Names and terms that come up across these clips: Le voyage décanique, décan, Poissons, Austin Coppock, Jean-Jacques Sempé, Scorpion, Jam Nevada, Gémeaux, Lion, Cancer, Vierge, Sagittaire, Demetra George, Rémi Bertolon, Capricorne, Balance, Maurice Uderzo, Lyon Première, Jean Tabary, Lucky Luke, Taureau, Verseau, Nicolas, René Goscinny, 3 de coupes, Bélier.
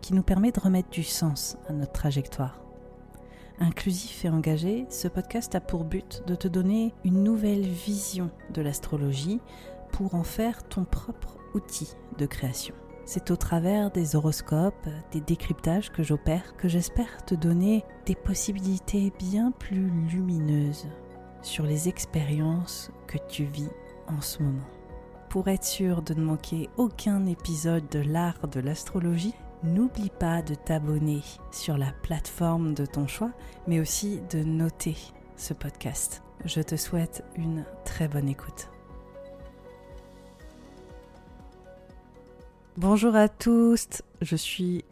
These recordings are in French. qui nous permet de remettre du sens à notre trajectoire. Inclusif et engagé, ce podcast a pour but de te donner une nouvelle vision de l'astrologie pour en faire ton propre outil de création. C'est au travers des horoscopes, des décryptages que j'opère, que j'espère te donner des possibilités bien plus lumineuses sur les expériences que tu vis en ce moment. Pour être sûr de ne manquer aucun épisode de l'art de l'astrologie, n'oublie pas de t'abonner sur la plateforme de ton choix, mais aussi de noter ce podcast. Je te souhaite une très bonne écoute. Bonjour à tous, je suis,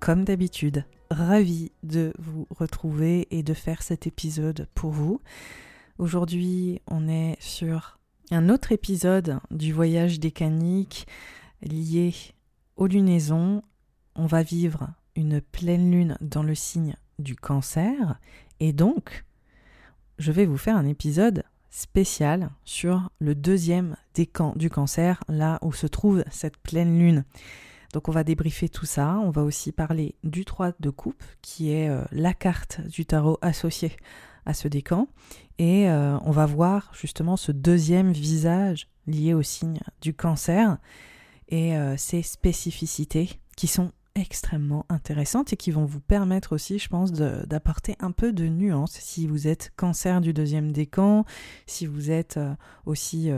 comme d'habitude, ravie de vous retrouver et de faire cet épisode pour vous. Aujourd'hui, on est sur un autre épisode du voyage décanique lié aux lunaisons. On va vivre une pleine lune dans le signe du Cancer et donc, je vais vous faire un épisode spécial sur le deuxième décan du Cancer, là où se trouve cette pleine lune. Donc on va débriefer tout ça, on va aussi parler du 3 de coupe qui est la carte du tarot associée à ce décan et on va voir justement ce deuxième visage lié au signe du Cancer et ses spécificités qui sont extrêmement intéressantes et qui vont vous permettre aussi, je pense, d'apporter un peu de nuance si vous êtes Cancer du deuxième décan, si vous êtes aussi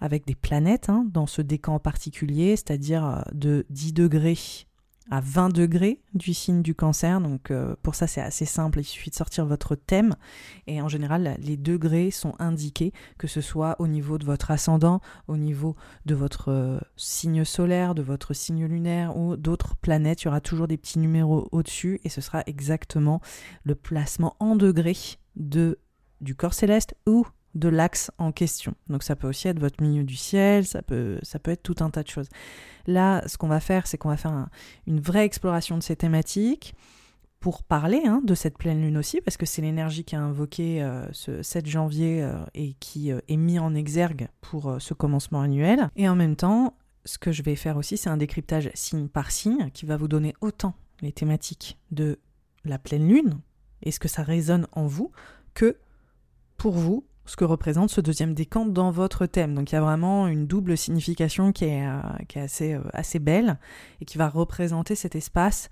avec des planètes dans ce décan en particulier, c'est-à-dire de 10 degrés à 20 degrés du signe du Cancer. Donc pour ça, c'est assez simple, il suffit de sortir votre thème et en général, les degrés sont indiqués, que ce soit au niveau de votre ascendant, au niveau de votre signe solaire, de votre signe lunaire ou d'autres planètes. Il y aura toujours des petits numéros au-dessus et ce sera exactement le placement en degrés du corps céleste ou de l'axe en question. Donc ça peut aussi être votre milieu du ciel, ça peut être tout un tas de choses. Là, ce qu'on va faire, c'est qu'on va faire une vraie exploration de ces thématiques pour parler de cette pleine lune aussi, parce que c'est l'énergie qui a invoqué ce 7 janvier et qui est mis en exergue pour ce commencement annuel. Et en même temps, ce que je vais faire aussi, c'est un décryptage signe par signe qui va vous donner autant les thématiques de la pleine lune et ce que ça résonne en vous que pour vous, ce que représente ce deuxième décan dans votre thème. Donc il y a vraiment une double signification qui est assez belle et qui va représenter cet espace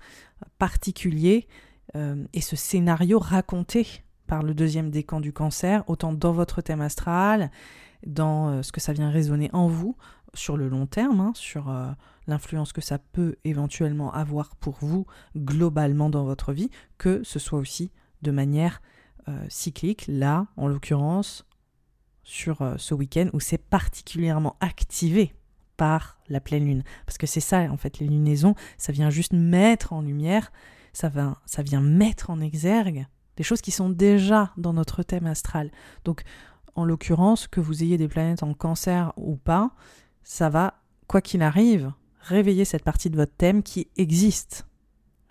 particulier et ce scénario raconté par le deuxième décan du Cancer, autant dans votre thème astral, dans ce que ça vient résonner en vous sur le long terme, sur l'influence que ça peut éventuellement avoir pour vous globalement dans votre vie, que ce soit aussi de manière cyclique, là en l'occurrence sur ce week-end où c'est particulièrement activé par la pleine lune, parce que c'est ça en fait les lunaisons, ça vient juste mettre en lumière, ça vient mettre en exergue des choses qui sont déjà dans notre thème astral. Donc en l'occurrence, que vous ayez des planètes en Cancer ou pas, ça va, quoi qu'il arrive, réveiller cette partie de votre thème qui existe.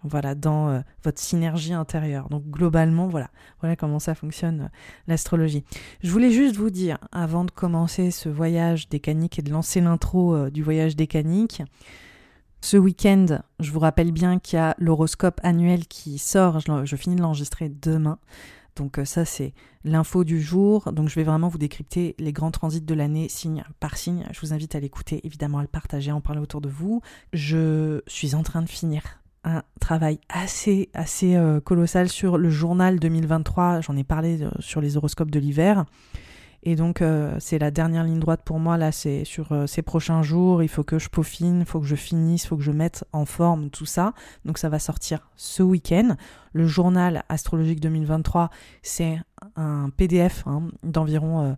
Voilà, dans votre synergie intérieure. Donc globalement, voilà comment ça fonctionne l'astrologie. Je voulais juste vous dire, avant de commencer ce voyage décanique et de lancer l'intro du voyage décanique, ce week-end, je vous rappelle bien qu'il y a l'horoscope annuel qui sort, je finis de l'enregistrer demain. Donc ça, c'est l'info du jour. Donc je vais vraiment vous décrypter les grands transits de l'année, signe par signe. Je vous invite à l'écouter, évidemment à le partager, à en parler autour de vous. Je suis en train de finir un travail assez colossal sur le journal 2023, j'en ai parlé sur les horoscopes de l'hiver, et donc c'est la dernière ligne droite pour moi, là c'est sur ces prochains jours, il faut que je peaufine, il faut que je finisse, il faut que je mette en forme tout ça, donc ça va sortir ce week-end. Le journal astrologique 2023, c'est un PDF d'environ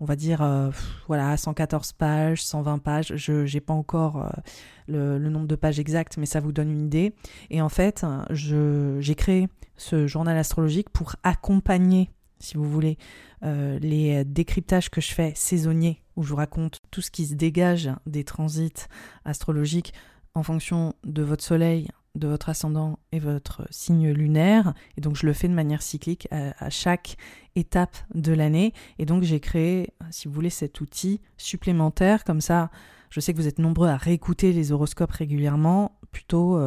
on va dire, voilà, 114 pages, 120 pages. Je n'ai pas encore le nombre de pages exact, mais ça vous donne une idée. Et en fait, j'ai créé ce journal astrologique pour accompagner, si vous voulez, les décryptages que je fais saisonniers, où je vous raconte tout ce qui se dégage des transits astrologiques en fonction de votre soleil, de votre ascendant et votre signe lunaire. Et donc, je le fais de manière cyclique à chaque étape de l'année. Et donc, j'ai créé, si vous voulez, cet outil supplémentaire. Comme ça, je sais que vous êtes nombreux à réécouter les horoscopes régulièrement, plutôt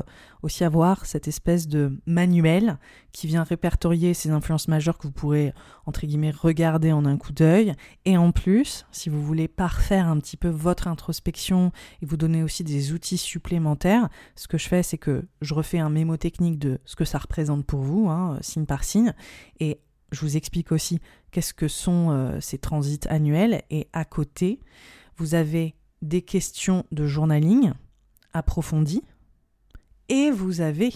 aussi avoir cette espèce de manuel qui vient répertorier ces influences majeures que vous pourrez, entre guillemets, regarder en un coup d'œil. Et en plus, si vous voulez parfaire un petit peu votre introspection et vous donner aussi des outils supplémentaires, ce que je fais, c'est que je refais un mémo technique de ce que ça représente pour vous, signe par signe, et je vous explique aussi qu'est-ce que sont ces transits annuels. Et à côté, vous avez des questions de journaling approfondies, et vous avez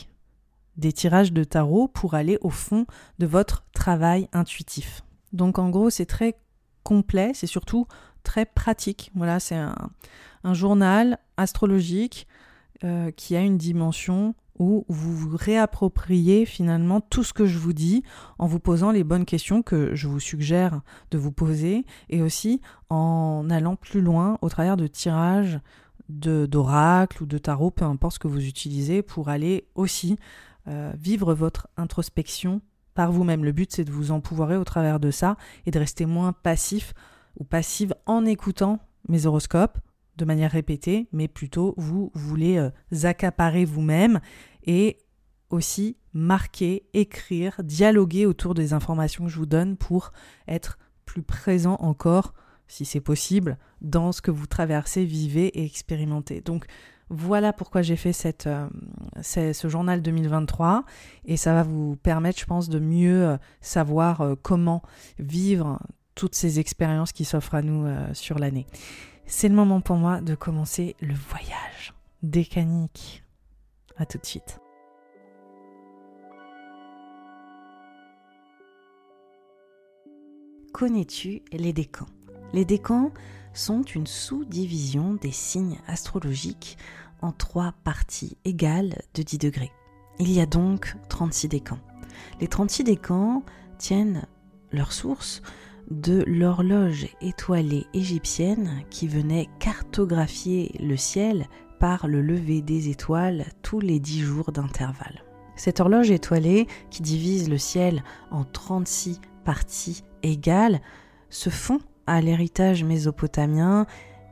des tirages de tarot pour aller au fond de votre travail intuitif. Donc en gros, c'est très complet, c'est surtout très pratique. Voilà, c'est un journal astrologique qui a une dimension où vous vous réappropriez finalement tout ce que je vous dis en vous posant les bonnes questions que je vous suggère de vous poser, et aussi en allant plus loin au travers de tirages d'oracle ou de tarot, peu importe ce que vous utilisez, pour aller aussi vivre votre introspection par vous-même. Le but, c'est de vous empouvoirer au travers de ça et de rester moins passif ou passive en écoutant mes horoscopes de manière répétée, mais plutôt vous voulez accaparer vous-même et aussi marquer, écrire, dialoguer autour des informations que je vous donne pour être plus présent encore, si c'est possible, dans ce que vous traversez, vivez et expérimentez. Donc voilà pourquoi j'ai fait ce journal 2023, et ça va vous permettre, je pense, de mieux savoir comment vivre toutes ces expériences qui s'offrent à nous sur l'année. C'est le moment pour moi de commencer le voyage décanique. À tout de suite. Connais-tu les décans ? Les décans sont une sous-division des signes astrologiques en 3 parties égales de 10 degrés. Il y a donc 36 décans. Les 36 décans tiennent leur source de l'horloge étoilée égyptienne qui venait cartographier le ciel par le lever des étoiles tous les 10 jours d'intervalle. Cette horloge étoilée qui divise le ciel en 36 parties égales se fond à l'héritage mésopotamien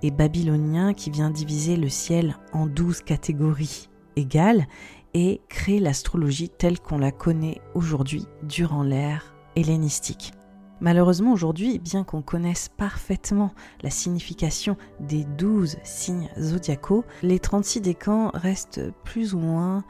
et babylonien qui vient diviser le ciel en 12 catégories égales et créer l'astrologie telle qu'on la connaît aujourd'hui durant l'ère hellénistique. Malheureusement aujourd'hui, bien qu'on connaisse parfaitement la signification des 12 signes zodiacaux, les 36 décans restent plus ou moins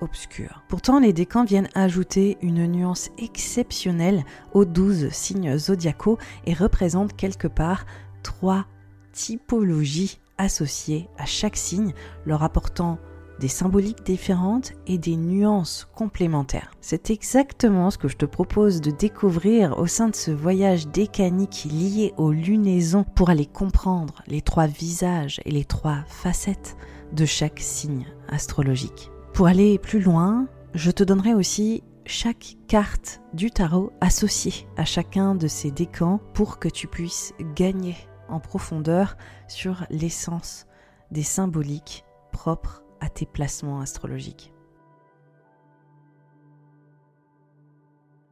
obscure. Pourtant, les décans viennent ajouter une nuance exceptionnelle aux 12 signes zodiacaux et représentent quelque part 3 typologies associées à chaque signe, leur apportant des symboliques différentes et des nuances complémentaires. C'est exactement ce que je te propose de découvrir au sein de ce voyage décanique lié aux lunaisons pour aller comprendre les 3 visages et les 3 facettes de chaque signe astrologique. Pour aller plus loin, je te donnerai aussi chaque carte du tarot associée à chacun de ces décans pour que tu puisses gagner en profondeur sur l'essence des symboliques propres à tes placements astrologiques.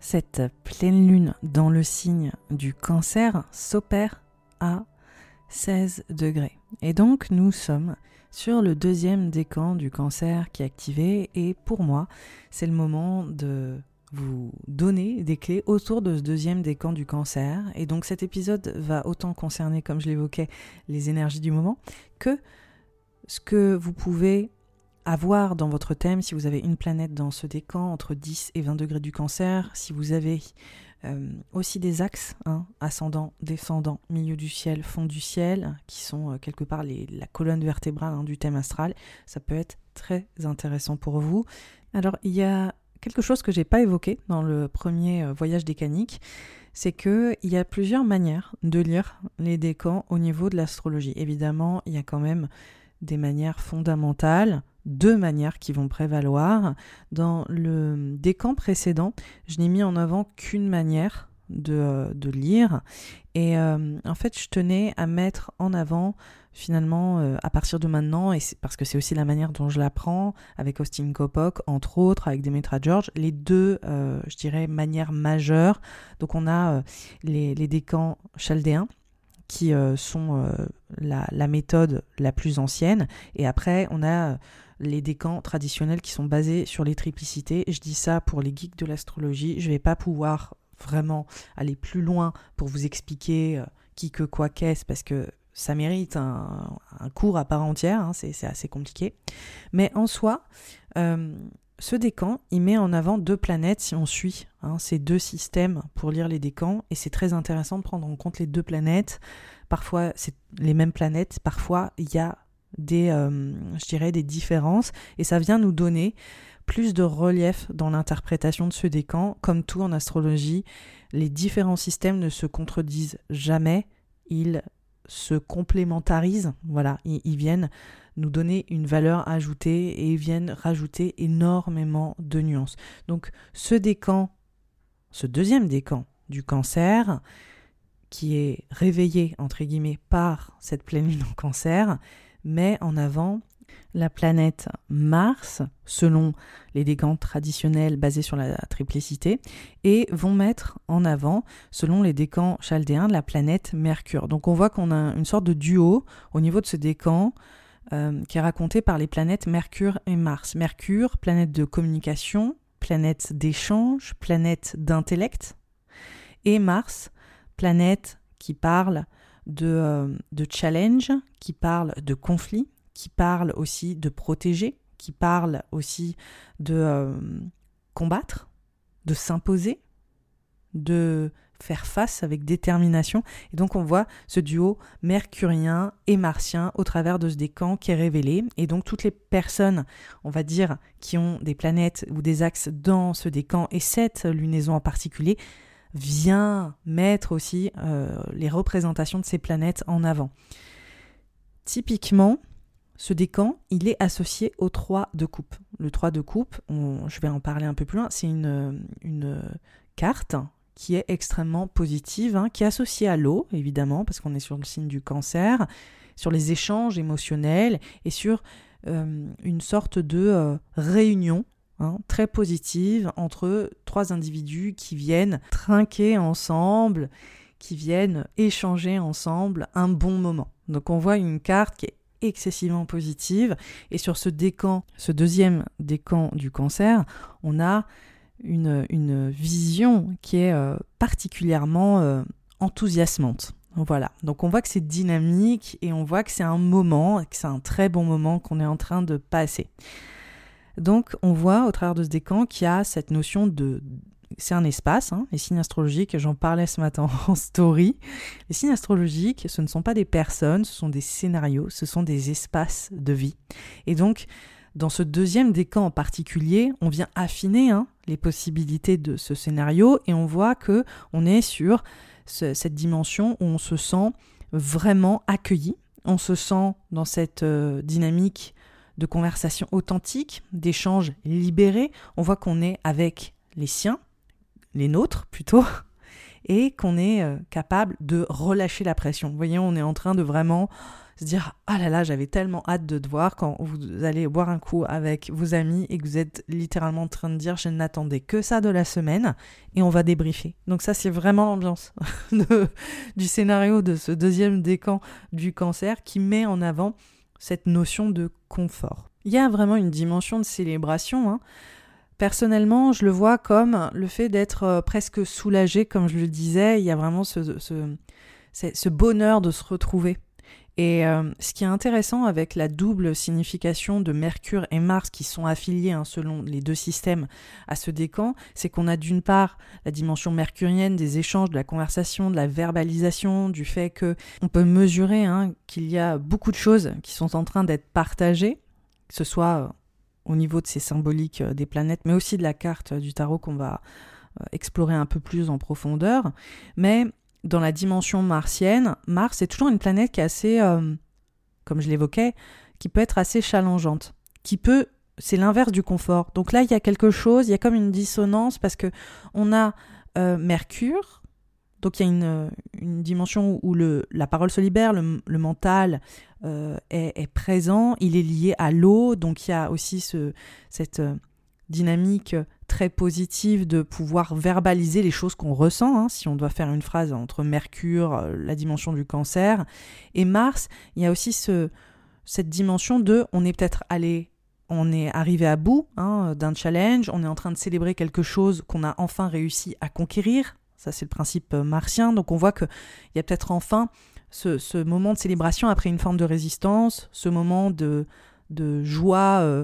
Cette pleine lune dans le signe du Cancer s'opère à 16 degrés. Et donc nous sommes sur le 2e décan du Cancer qui est activé, et pour moi, c'est le moment de vous donner des clés autour de ce 2e décan du Cancer. Et donc cet épisode va autant concerner, comme je l'évoquais, les énergies du moment, que ce que vous pouvez avoir dans votre thème, si vous avez une planète dans ce décan, entre 10 et 20 degrés du Cancer, si vous avez aussi des axes, ascendant, descendant, milieu du ciel, fond du ciel, qui sont quelque part la colonne vertébrale du thème astral. Ça peut être très intéressant pour vous. Alors, il y a Quelque chose que j'ai pas évoqué dans le premier voyage décanique, c'est qu'il y a plusieurs manières de lire les décans au niveau de l'astrologie. Évidemment, il y a quand même des manières fondamentales, deux manières qui vont prévaloir. Dans le décan précédent, je n'ai mis en avant qu'une manière de lire. Et en fait, je tenais à mettre en avant, finalement, à partir de maintenant, et parce que c'est aussi la manière dont je l'apprends, avec Austin Coppock, entre autres, avec Demetra George, les deux, je dirais, manières majeures. Donc on a les décans chaldéens, qui sont la méthode la plus ancienne. Et après, on a les décans traditionnels qui sont basés sur les triplicités. Je dis ça pour les geeks de l'astrologie. Je ne vais pas pouvoir vraiment aller plus loin pour vous expliquer qui, que, quoi, qu'est-ce, parce que ça mérite un cours à part entière. Hein, c'est assez compliqué. Mais en soi, ce décan, il met en avant deux planètes si on suit ces deux systèmes pour lire les décans, et c'est très intéressant de prendre en compte les deux planètes. Parfois, c'est les mêmes planètes, parfois, il y a des différences, et ça vient nous donner plus de relief dans l'interprétation de ce décan. Comme tout en astrologie, les différents systèmes ne se contredisent jamais, ils se complémentarisent, voilà, ils viennent nous donner une valeur ajoutée et ils viennent rajouter énormément de nuances. Donc ce deuxième décan du Cancer, qui est réveillé entre guillemets par cette pleine lune en Cancer, met en avant la planète Mars, selon les décans traditionnels basés sur la triplicité, et vont mettre en avant, selon les décans chaldéens, la planète Mercure. Donc on voit qu'on a une sorte de duo au niveau de ce décan qui est raconté par les planètes Mercure et Mars. Mercure, planète de communication, planète d'échange, planète d'intellect, et Mars, planète qui parle de challenge, qui parle de conflit, qui parle aussi de protéger, qui parle aussi de combattre, de s'imposer, de faire face avec détermination. Et donc on voit ce duo mercurien et martien au travers de ce décan qui est révélé. Et donc toutes les personnes, on va dire, qui ont des planètes ou des axes dans ce décan, et cette lunaison en particulier, vient mettre aussi les représentations de ces planètes en avant. Typiquement, ce décan, il est associé au 3 de coupe. Le 3 de coupe, je vais en parler un peu plus loin, c'est une carte qui est extrêmement positive, qui est associée à l'eau, évidemment, parce qu'on est sur le signe du Cancer, sur les échanges émotionnels et sur une sorte de réunion très positive entre trois individus qui viennent trinquer ensemble, qui viennent échanger ensemble un bon moment. Donc on voit une carte qui est excessivement positive, et sur ce deuxième décan du Cancer, on a une vision qui est particulièrement enthousiasmante. Voilà, donc on voit que c'est dynamique et on voit que c'est un moment, que c'est un très bon moment qu'on est en train de passer. Donc on voit au travers de ce décan qu'il y a cette notion de... C'est un espace, les signes astrologiques, j'en parlais ce matin en story. Les signes astrologiques, ce ne sont pas des personnes, ce sont des scénarios, ce sont des espaces de vie. Et donc, dans ce deuxième décan en particulier, on vient affiner les possibilités de ce scénario, et on voit qu'on est sur cette dimension où on se sent vraiment accueilli, on se sent dans cette dynamique de conversation authentique, d'échange libéré. On voit qu'on est avec les siens, les nôtres plutôt, et qu'on est capable de relâcher la pression. Vous voyez, on est en train de vraiment se dire « Ah là là, j'avais tellement hâte de te voir » quand vous allez boire un coup avec vos amis et que vous êtes littéralement en train de dire « Je n'attendais que ça de la semaine » et on va débriefer. Donc ça, c'est vraiment l'ambiance du scénario de ce deuxième décan du Cancer qui met en avant cette notion de confort. Il y a vraiment une dimension de célébration, Personnellement, je le vois comme le fait d'être presque soulagé, comme je le disais. Il y a vraiment ce bonheur de se retrouver. Et ce qui est intéressant avec la double signification de Mercure et Mars, qui sont affiliés selon les deux systèmes à ce décan, c'est qu'on a d'une part la dimension mercurienne des échanges, de la conversation, de la verbalisation, du fait qu'on peut mesurer qu'il y a beaucoup de choses qui sont en train d'être partagées, que ce soit au niveau de ces symboliques des planètes, mais aussi de la carte du tarot qu'on va explorer un peu plus en profondeur. Mais dans la dimension martienne, Mars est toujours une planète qui est assez, comme je l'évoquais, qui peut être assez challengeante, c'est l'inverse du confort. Donc là, il y a quelque chose, il y a comme une dissonance parce que on a Mercure, donc il y a une dimension où la parole se libère, le mental est présent, il est lié à l'eau, donc il y a aussi cette dynamique très positive de pouvoir verbaliser les choses qu'on ressent, hein, si on doit faire une phrase entre Mercure, la dimension du cancer, et Mars, il y a aussi cette dimension de on est arrivé à bout d'un challenge, on est en train de célébrer quelque chose qu'on a enfin réussi à conquérir. Ça, c'est le principe martien. Donc, on voit qu'il y a peut-être enfin ce moment de célébration après une forme de résistance, ce moment de joie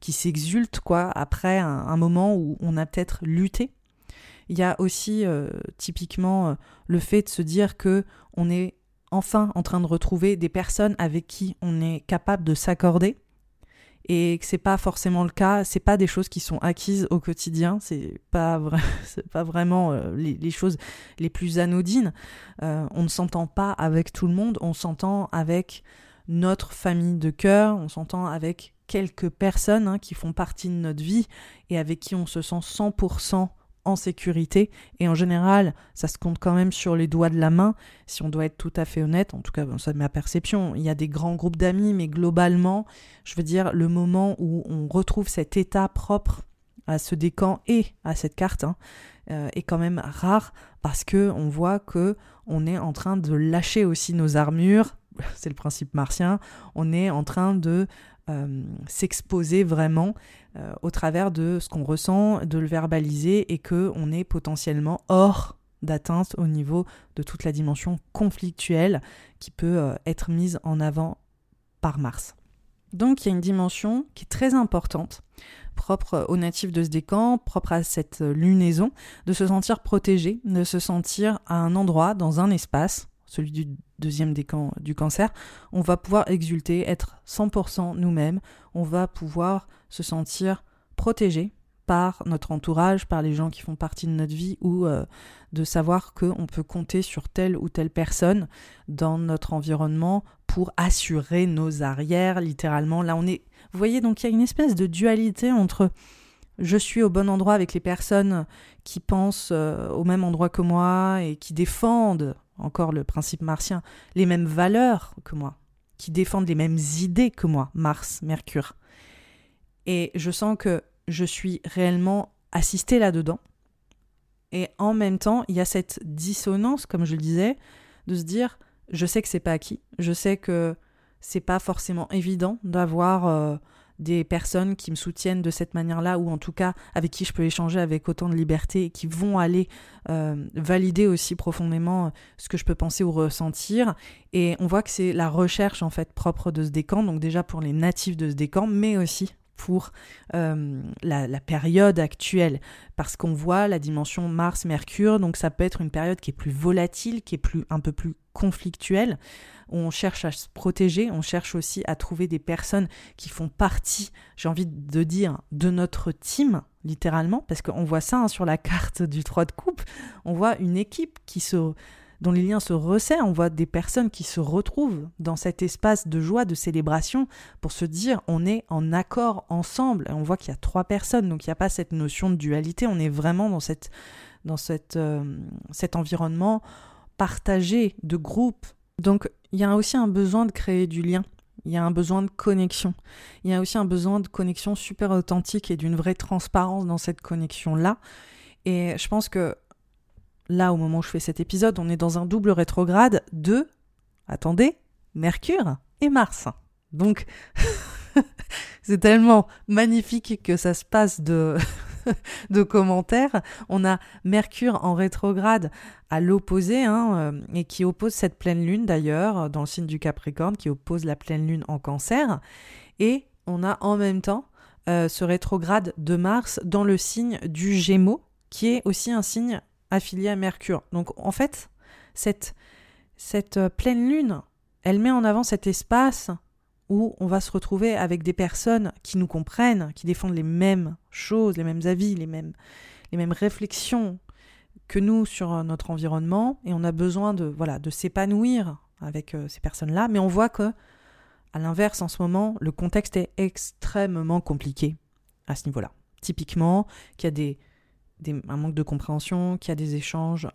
qui s'exulte après un moment où on a peut-être lutté. Il y a aussi typiquement le fait de se dire qu'on est enfin en train de retrouver des personnes avec qui on est capable de s'accorder. Et que c'est pas forcément le cas, c'est pas des choses qui sont acquises au quotidien, c'est pas vraiment les choses les plus anodines. On ne s'entend pas avec tout le monde, on s'entend avec notre famille de cœur, on s'entend avec quelques personnes qui font partie de notre vie et avec qui on se sent 100% en sécurité. Et en général, ça se compte quand même sur les doigts de la main, si on doit être tout à fait honnête. En tout cas, ça, c'est ma perception. Il y a des grands groupes d'amis, mais globalement, je veux dire, le moment où on retrouve cet état propre à ce décan et à cette carte est quand même rare, parce qu'on voit qu'on est en train de lâcher aussi nos armures. C'est le principe martien. On est en train de s'exposer vraiment au travers de ce qu'on ressent, de le verbaliser, et qu'on est potentiellement hors d'atteinte au niveau de toute la dimension conflictuelle qui peut être mise en avant par Mars. Donc il y a une dimension qui est très importante, propre aux natifs de ce décan, propre à cette lunaison, de se sentir protégé, de se sentir à un endroit, dans un espace, celui du deuxième décan du cancer, on va pouvoir exulter, être 100% nous-mêmes, on va pouvoir se sentir protégé par notre entourage, par les gens qui font partie de notre vie, ou de savoir qu'on peut compter sur telle ou telle personne dans notre environnement pour assurer nos arrières, littéralement. Là, vous voyez, donc il y a une espèce de dualité entre je suis au bon endroit avec les personnes qui pensent au même endroit que moi et qui défendent, encore le principe martien, les mêmes valeurs que moi, qui défendent les mêmes idées que moi, Mars, Mercure. Et je sens que je suis réellement assistée là-dedans. Et en même temps, il y a cette dissonance, comme je le disais, de se dire, je sais que c'est pas acquis, je sais que c'est pas forcément évident d'avoir des personnes qui me soutiennent de cette manière-là, ou en tout cas avec qui je peux échanger avec autant de liberté, et qui vont aller valider aussi profondément ce que je peux penser ou ressentir. Et on voit que c'est la recherche en fait propre de ce décan, donc déjà pour les natifs de ce décan, mais aussi pour la période actuelle, parce qu'on voit la dimension Mars-Mercure, donc ça peut être une période qui est plus volatile, qui est un peu plus conflictuelle. On cherche à se protéger, on cherche aussi à trouver des personnes qui font partie, j'ai envie de dire, de notre team, littéralement, parce qu'on voit ça sur la carte du 3 de coupe, on voit une équipe dont les liens se resserrent, on voit des personnes qui se retrouvent dans cet espace de joie, de célébration, pour se dire on est en accord ensemble. Et on voit qu'il y a 3 personnes, donc il n'y a pas cette notion de dualité, on est vraiment dans cet environnement partagé de groupe. Donc il y a aussi un besoin de créer du lien, il y a un besoin de connexion, il y a aussi un besoin de connexion super authentique et d'une vraie transparence dans cette connexion-là. Et je pense que là, au moment où je fais cet épisode, on est dans un double rétrograde de, attendez, Mercure et Mars. Donc, c'est tellement magnifique que ça se passe de commentaires. On a Mercure en rétrograde à l'opposé, et qui oppose cette pleine lune d'ailleurs, dans le signe du Capricorne, qui oppose la pleine lune en cancer. Et on a en même temps ce rétrograde de Mars dans le signe du Gémeaux, qui est aussi un signe affilié à Mercure. Donc en fait, cette pleine lune, elle met en avant cet espace où on va se retrouver avec des personnes qui nous comprennent, qui défendent les mêmes choses, les mêmes avis, les mêmes réflexions que nous sur notre environnement, et on a besoin de s'épanouir avec ces personnes-là, mais on voit que, à l'inverse, en ce moment, le contexte est extrêmement compliqué à ce niveau-là. Typiquement, qu'il y a un manque de compréhension, qu'il y a des échanges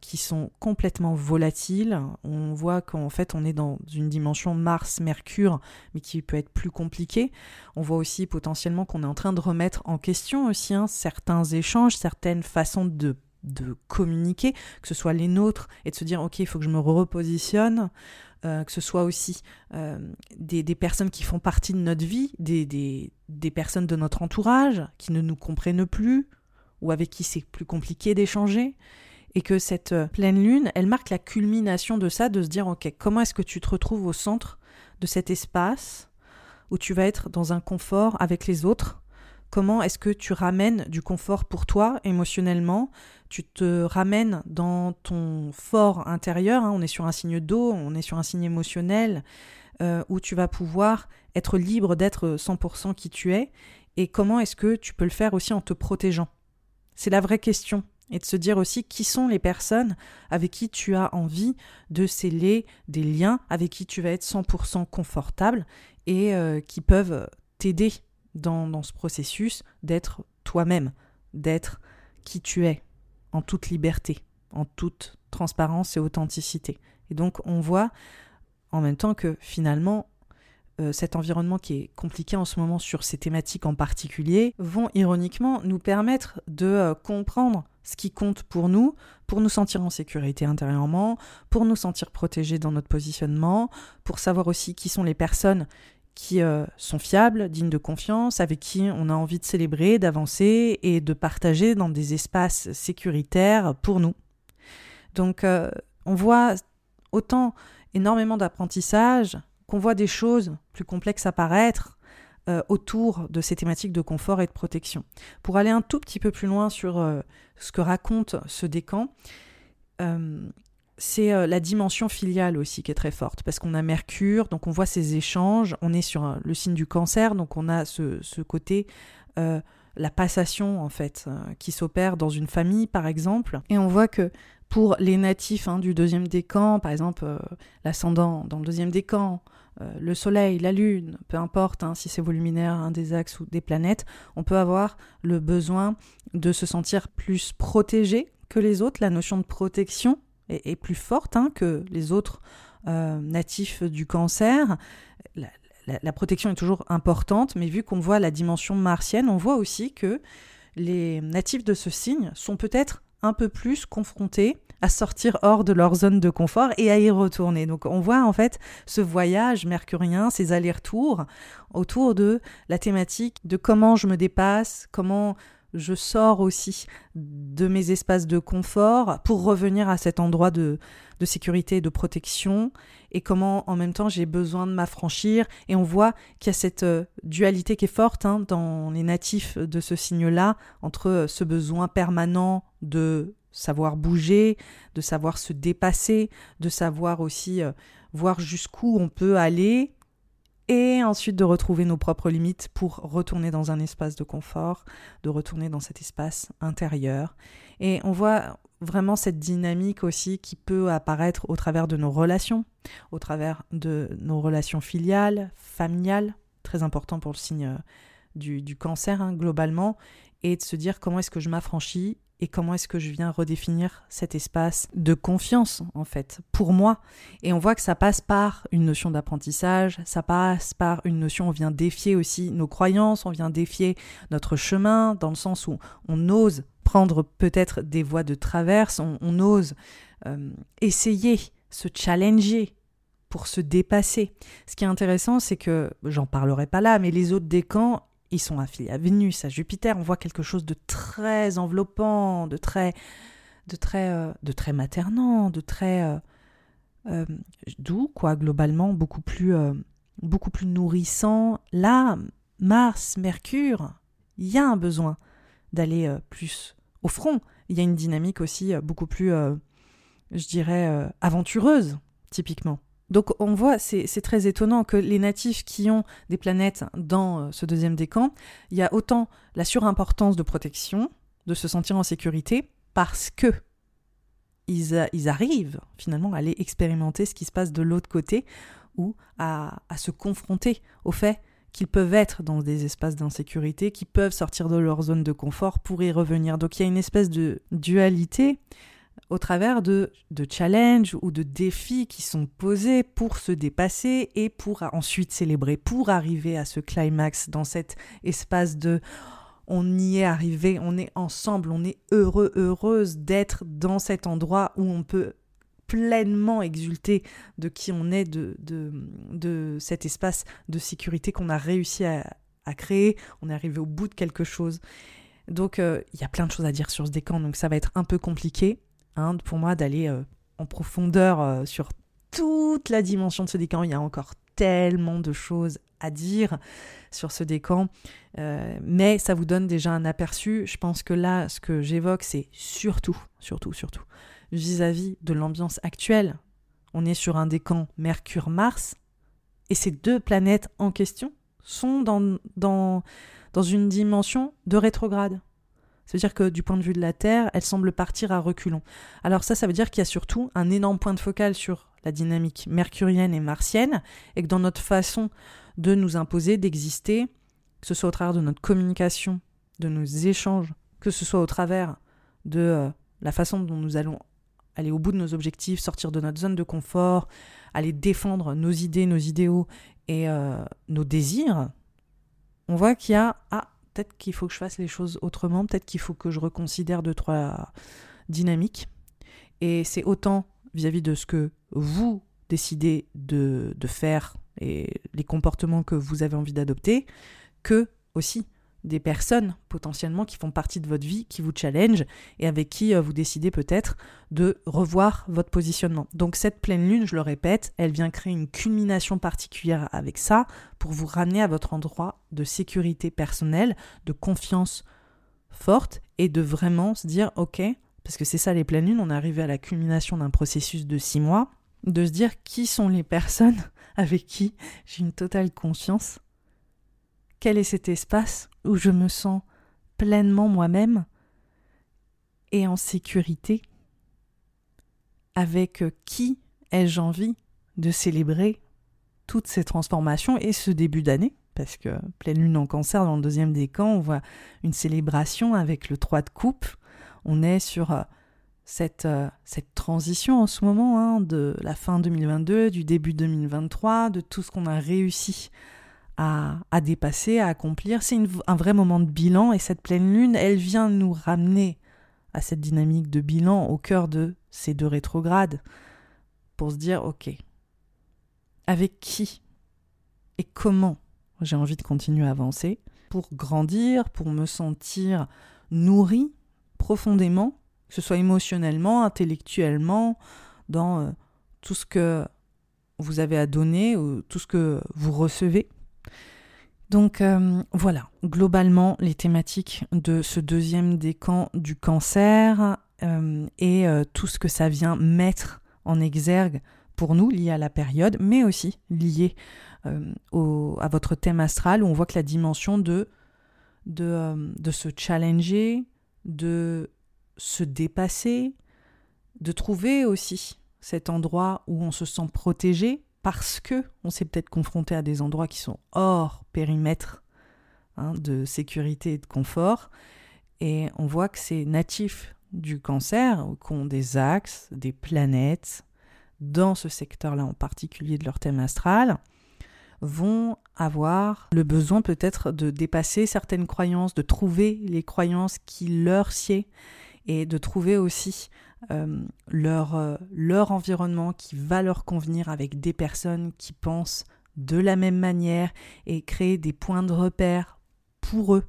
qui sont complètement volatiles. On voit qu'en fait, on est dans une dimension Mars-Mercure, mais qui peut être plus compliquée. On voit aussi potentiellement qu'on est en train de remettre en question aussi certains échanges, certaines façons de communiquer, que ce soit les nôtres, et de se dire « Ok, il faut que je me repositionne », que ce soit aussi des personnes qui font partie de notre vie, des personnes de notre entourage qui ne nous comprennent plus, ou avec qui c'est plus compliqué d'échanger, et que cette pleine lune, elle marque la culmination de ça, de se dire « Ok, comment est-ce que tu te retrouves au centre de cet espace où tu vas être dans un confort avec les autres ? Comment est-ce que tu ramènes du confort pour toi émotionnellement ? Tu te ramènes dans ton fort intérieur, on est sur un signe d'eau, on est sur un signe émotionnel, où tu vas pouvoir être libre d'être 100% qui tu es, et comment est-ce que tu peux le faire aussi en te protégeant ? C'est la vraie question, et de se dire aussi qui sont les personnes avec qui tu as envie de sceller des liens, avec qui tu vas être 100% confortable et qui peuvent t'aider dans ce processus d'être toi-même, d'être qui tu es, en toute liberté, en toute transparence et authenticité. Et donc on voit en même temps que finalement, cet environnement qui est compliqué en ce moment sur ces thématiques en particulier, vont ironiquement nous permettre de comprendre ce qui compte pour nous sentir en sécurité intérieurement, pour nous sentir protégés dans notre positionnement, pour savoir aussi qui sont les personnes qui sont fiables, dignes de confiance, avec qui on a envie de célébrer, d'avancer et de partager dans des espaces sécuritaires pour nous. Donc on voit autant énormément d'apprentissage, qu'on voit des choses plus complexes apparaître autour de ces thématiques de confort et de protection. Pour aller un tout petit peu plus loin sur ce que raconte ce décan, c'est la dimension filiale aussi qui est très forte, parce qu'on a Mercure, donc on voit ces échanges, on est sur le signe du Cancer, donc on a ce côté, la passation en fait, qui s'opère dans une famille par exemple, et on voit que pour les natifs du deuxième décan, par exemple l'ascendant dans le deuxième décan, le soleil, la lune, peu importe si c'est voluminaire, des axes ou des planètes, on peut avoir le besoin de se sentir plus protégé que les autres, la notion de protection est plus forte que les autres natifs du Cancer. La protection est toujours importante, mais vu qu'on voit la dimension martienne, on voit aussi que les natifs de ce signe sont peut-être un peu plus confrontés à sortir hors de leur zone de confort et à y retourner. Donc on voit en fait ce voyage mercurien, ces allers-retours autour de la thématique de comment je me dépasse, comment je sors aussi de mes espaces de confort pour revenir à cet endroit de sécurité et de protection, et comment en même temps j'ai besoin de m'affranchir. Et on voit qu'il y a cette dualité qui est forte dans les natifs de ce signe-là, entre ce besoin permanent de savoir bouger, de savoir se dépasser, de savoir aussi voir jusqu'où on peut aller, et ensuite de retrouver nos propres limites pour retourner dans un espace de confort, de retourner dans cet espace intérieur. Et on voit vraiment cette dynamique aussi qui peut apparaître au travers de nos relations, au travers de nos relations filiales, familiales, très important pour le signe du Cancer globalement, et de se dire comment est-ce que je m'affranchis et comment est-ce que je viens redéfinir cet espace de confiance, en fait, pour moi. Et on voit que ça passe par une notion d'apprentissage, ça passe par une notion, on vient défier aussi nos croyances, on vient défier notre chemin, dans le sens où on ose prendre peut-être des voies de traverse, on ose essayer, se challenger pour se dépasser. Ce qui est intéressant, c'est que, j'en parlerai pas là, mais les autres décans, ils sont affiliés à Vénus, à Jupiter. On voit quelque chose de très enveloppant, de très maternant, de très doux, quoi, globalement, beaucoup plus nourrissant. Là, Mars, Mercure, il y a un besoin d'aller plus au front. Il y a une dynamique aussi beaucoup plus, aventureuse, typiquement. Donc on voit, c'est très étonnant que les natifs qui ont des planètes dans ce deuxième décan, il y a autant la surimportance de protection, de se sentir en sécurité, parce que ils arrivent finalement à aller expérimenter ce qui se passe de l'autre côté, ou à se confronter au fait qu'ils peuvent être dans des espaces d'insécurité, qu'ils peuvent sortir de leur zone de confort pour y revenir. Donc il y a une espèce de dualité au travers de challenges ou de défis qui sont posés pour se dépasser et pour ensuite célébrer, pour arriver à ce climax dans cet espace de « on y est arrivé, on est ensemble, on est heureux, heureuse d'être dans cet endroit où on peut pleinement exulté de qui on est, de cet espace de sécurité qu'on a réussi à créer. On est arrivé au bout de quelque chose. » Donc, y a plein de choses à dire sur ce décan, donc ça va être un peu compliqué pour moi d'aller en profondeur sur toute la dimension de ce décan. Il y a encore tellement de choses à dire sur ce décan, mais ça vous donne déjà un aperçu. Je pense que là, ce que j'évoque, c'est surtout vis-à-vis de l'ambiance actuelle. On est sur un décan Mercure-Mars, et ces deux planètes en question sont dans une dimension de rétrograde. C'est-à-dire que du point de vue de la Terre, elle semble partir à reculons. Alors ça veut dire qu'il y a surtout un énorme point de focal sur la dynamique mercurienne et martienne, et que dans notre façon de nous imposer, d'exister, que ce soit au travers de notre communication, de nos échanges, que ce soit au travers de la façon dont nous allons aller au bout de nos objectifs, sortir de notre zone de confort, aller défendre nos idées, nos idéaux et nos désirs, on voit qu'il y a peut-être qu'il faut que je fasse les choses autrement, peut-être qu'il faut que je reconsidère 2-3 dynamiques. Et c'est autant vis-à-vis de ce que vous décidez de faire et les comportements que vous avez envie d'adopter, que aussi des personnes potentiellement qui font partie de votre vie, qui vous challengent et avec qui vous décidez peut-être de revoir votre positionnement. Donc cette pleine lune, je le répète, elle vient créer une culmination particulière avec ça pour vous ramener à votre endroit de sécurité personnelle, de confiance forte et de vraiment se dire « ok », parce que c'est ça les pleines lunes, on est arrivé à la culmination d'un processus de 6 mois, de se dire qui sont les personnes avec qui j'ai une totale confiance. Quel est cet espace où je me sens pleinement moi-même et en sécurité? Avec qui ai-je envie de célébrer toutes ces transformations et ce début d'année? Parce que pleine lune en Cancer, dans le deuxième décan, on voit une célébration avec le 3 de coupe. On est sur cette transition en ce moment, de la fin 2022, du début 2023, de tout ce qu'on a réussi à dépasser, à accomplir. C'est un vrai moment de bilan, et cette pleine lune, elle vient nous ramener à cette dynamique de bilan au cœur de ces 2 rétrogrades pour se dire, ok, avec qui et comment j'ai envie de continuer à avancer pour grandir, pour me sentir nourrie profondément, que ce soit émotionnellement, intellectuellement, dans tout ce que vous avez à donner ou tout ce que vous recevez. Donc voilà, globalement, les thématiques de ce deuxième décan du Cancer et tout ce que ça vient mettre en exergue pour nous, lié à la période, mais aussi lié à votre thème astral, où on voit que la dimension de se challenger, de se dépasser, de trouver aussi cet endroit où on se sent protégé, parce qu'on s'est peut-être confronté à des endroits qui sont hors périmètre de sécurité et de confort. Et on voit que ces natifs du Cancer, qui ont des axes, des planètes, dans ce secteur-là en particulier de leur thème astral, vont avoir le besoin peut-être de dépasser certaines croyances, de trouver les croyances qui leur sied, et de trouver aussi leur environnement qui va leur convenir, avec des personnes qui pensent de la même manière, et créer des points de repère pour eux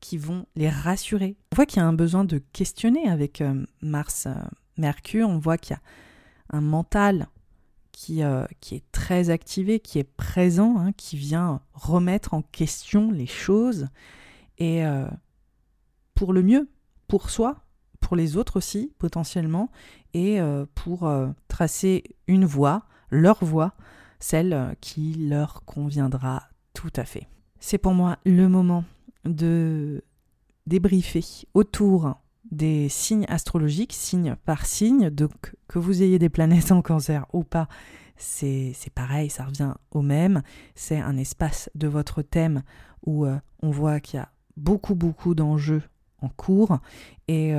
qui vont les rassurer. On voit qu'il y a un besoin de questionner avec Mars, Mercure. On voit qu'il y a un mental qui est très activé, qui est présent, qui vient remettre en question les choses, et pour le mieux, pour soi, pour les autres aussi, potentiellement, et pour tracer une voie. leur voie, celle qui leur conviendra tout à fait. C'est pour moi le moment de débriefer autour des signes astrologiques, signe par signe, donc que vous ayez des planètes en Cancer ou pas, c'est pareil, ça revient au même. C'est un espace de votre thème où on voit qu'il y a beaucoup d'enjeux en cours et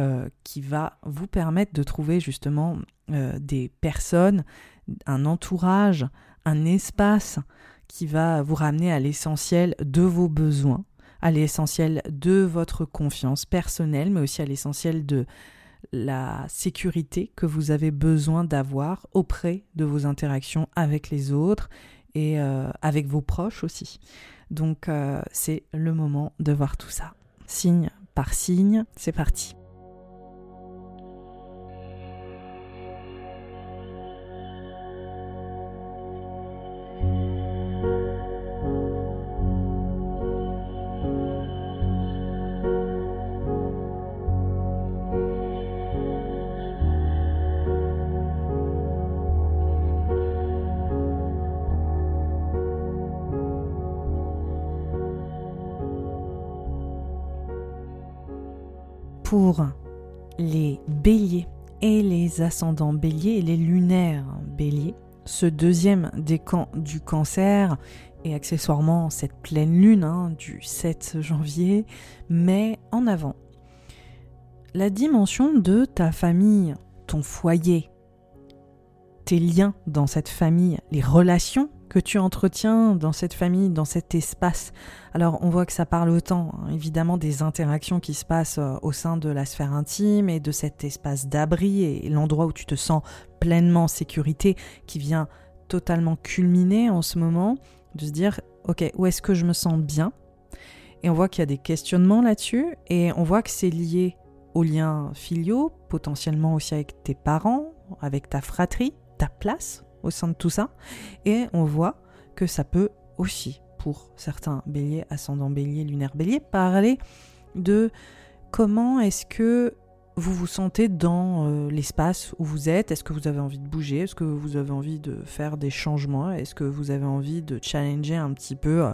qui va vous permettre de trouver justement des personnes, un entourage, un espace qui va vous ramener à l'essentiel de vos besoins, à l'essentiel de votre confiance personnelle, mais aussi à l'essentiel de la sécurité que vous avez besoin d'avoir auprès de vos interactions avec les autres et avec vos proches aussi. Donc c'est le moment de voir tout ça. Signe par signe, c'est parti. Pour les béliers et les ascendants béliers et les lunaires béliers, ce deuxième décan du Cancer et accessoirement cette pleine lune du 7 janvier met en avant la dimension de ta famille, ton foyer, tes liens dans cette famille, les relations que tu entretiens dans cette famille, dans cet espace. Alors on voit que ça parle autant, évidemment, des interactions qui se passent au sein de la sphère intime et de cet espace d'abri et l'endroit où tu te sens pleinement en sécurité qui vient totalement culminer en ce moment, de se dire « Ok, où est-ce que je me sens bien ?» Et on voit qu'il y a des questionnements là-dessus et on voit que c'est lié aux liens filiaux, potentiellement aussi avec tes parents, avec ta fratrie, ta place au sein de tout ça, et on voit que ça peut aussi, pour certains béliers, ascendant bélier, lunaire bélier, parler de comment est-ce que vous vous sentez dans l'espace où vous êtes, est-ce que vous avez envie de bouger, est-ce que vous avez envie de faire des changements, est-ce que vous avez envie de challenger un petit peu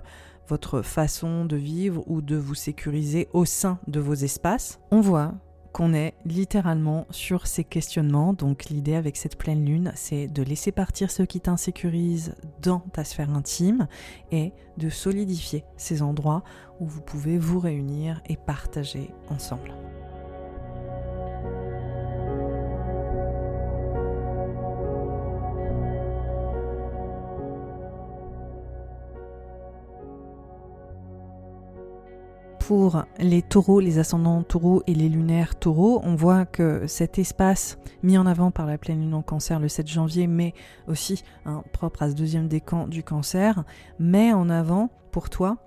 votre façon de vivre ou de vous sécuriser au sein de vos espaces. On voit qu'on est littéralement sur ces questionnements. Donc l'idée avec cette pleine lune, c'est de laisser partir ce qui t'insécurise dans ta sphère intime et de solidifier ces endroits où vous pouvez vous réunir et partager ensemble. Pour les taureaux, les ascendants taureaux et les lunaires taureaux, on voit que cet espace mis en avant par la pleine lune en Cancer le 7 janvier, mais aussi propre à ce deuxième décan du Cancer, met en avant pour toi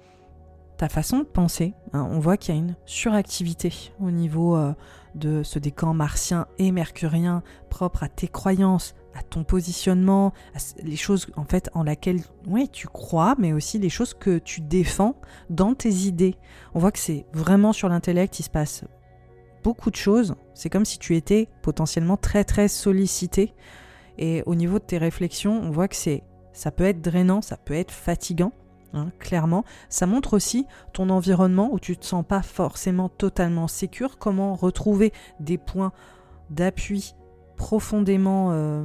ta façon de penser. On voit qu'il y a une suractivité au niveau de ce décan martien et mercurien propre à tes croyances, à ton positionnement, à les choses en fait en laquelle tu crois, mais aussi les choses que tu défends dans tes idées. On voit que c'est vraiment sur l'intellect, il se passe beaucoup de choses. C'est comme si tu étais potentiellement très très sollicité. Et au niveau de tes réflexions, on voit que ça peut être drainant, ça peut être fatigant, clairement. Ça montre aussi ton environnement où tu ne te sens pas forcément totalement sécure. Comment retrouver des points d'appui profondément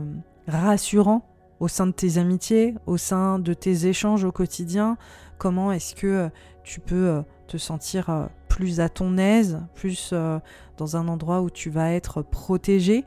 rassurant au sein de tes amitiés, au sein de tes échanges au quotidien. Comment est-ce que tu peux te sentir plus à ton aise, plus dans un endroit où tu vas être protégé.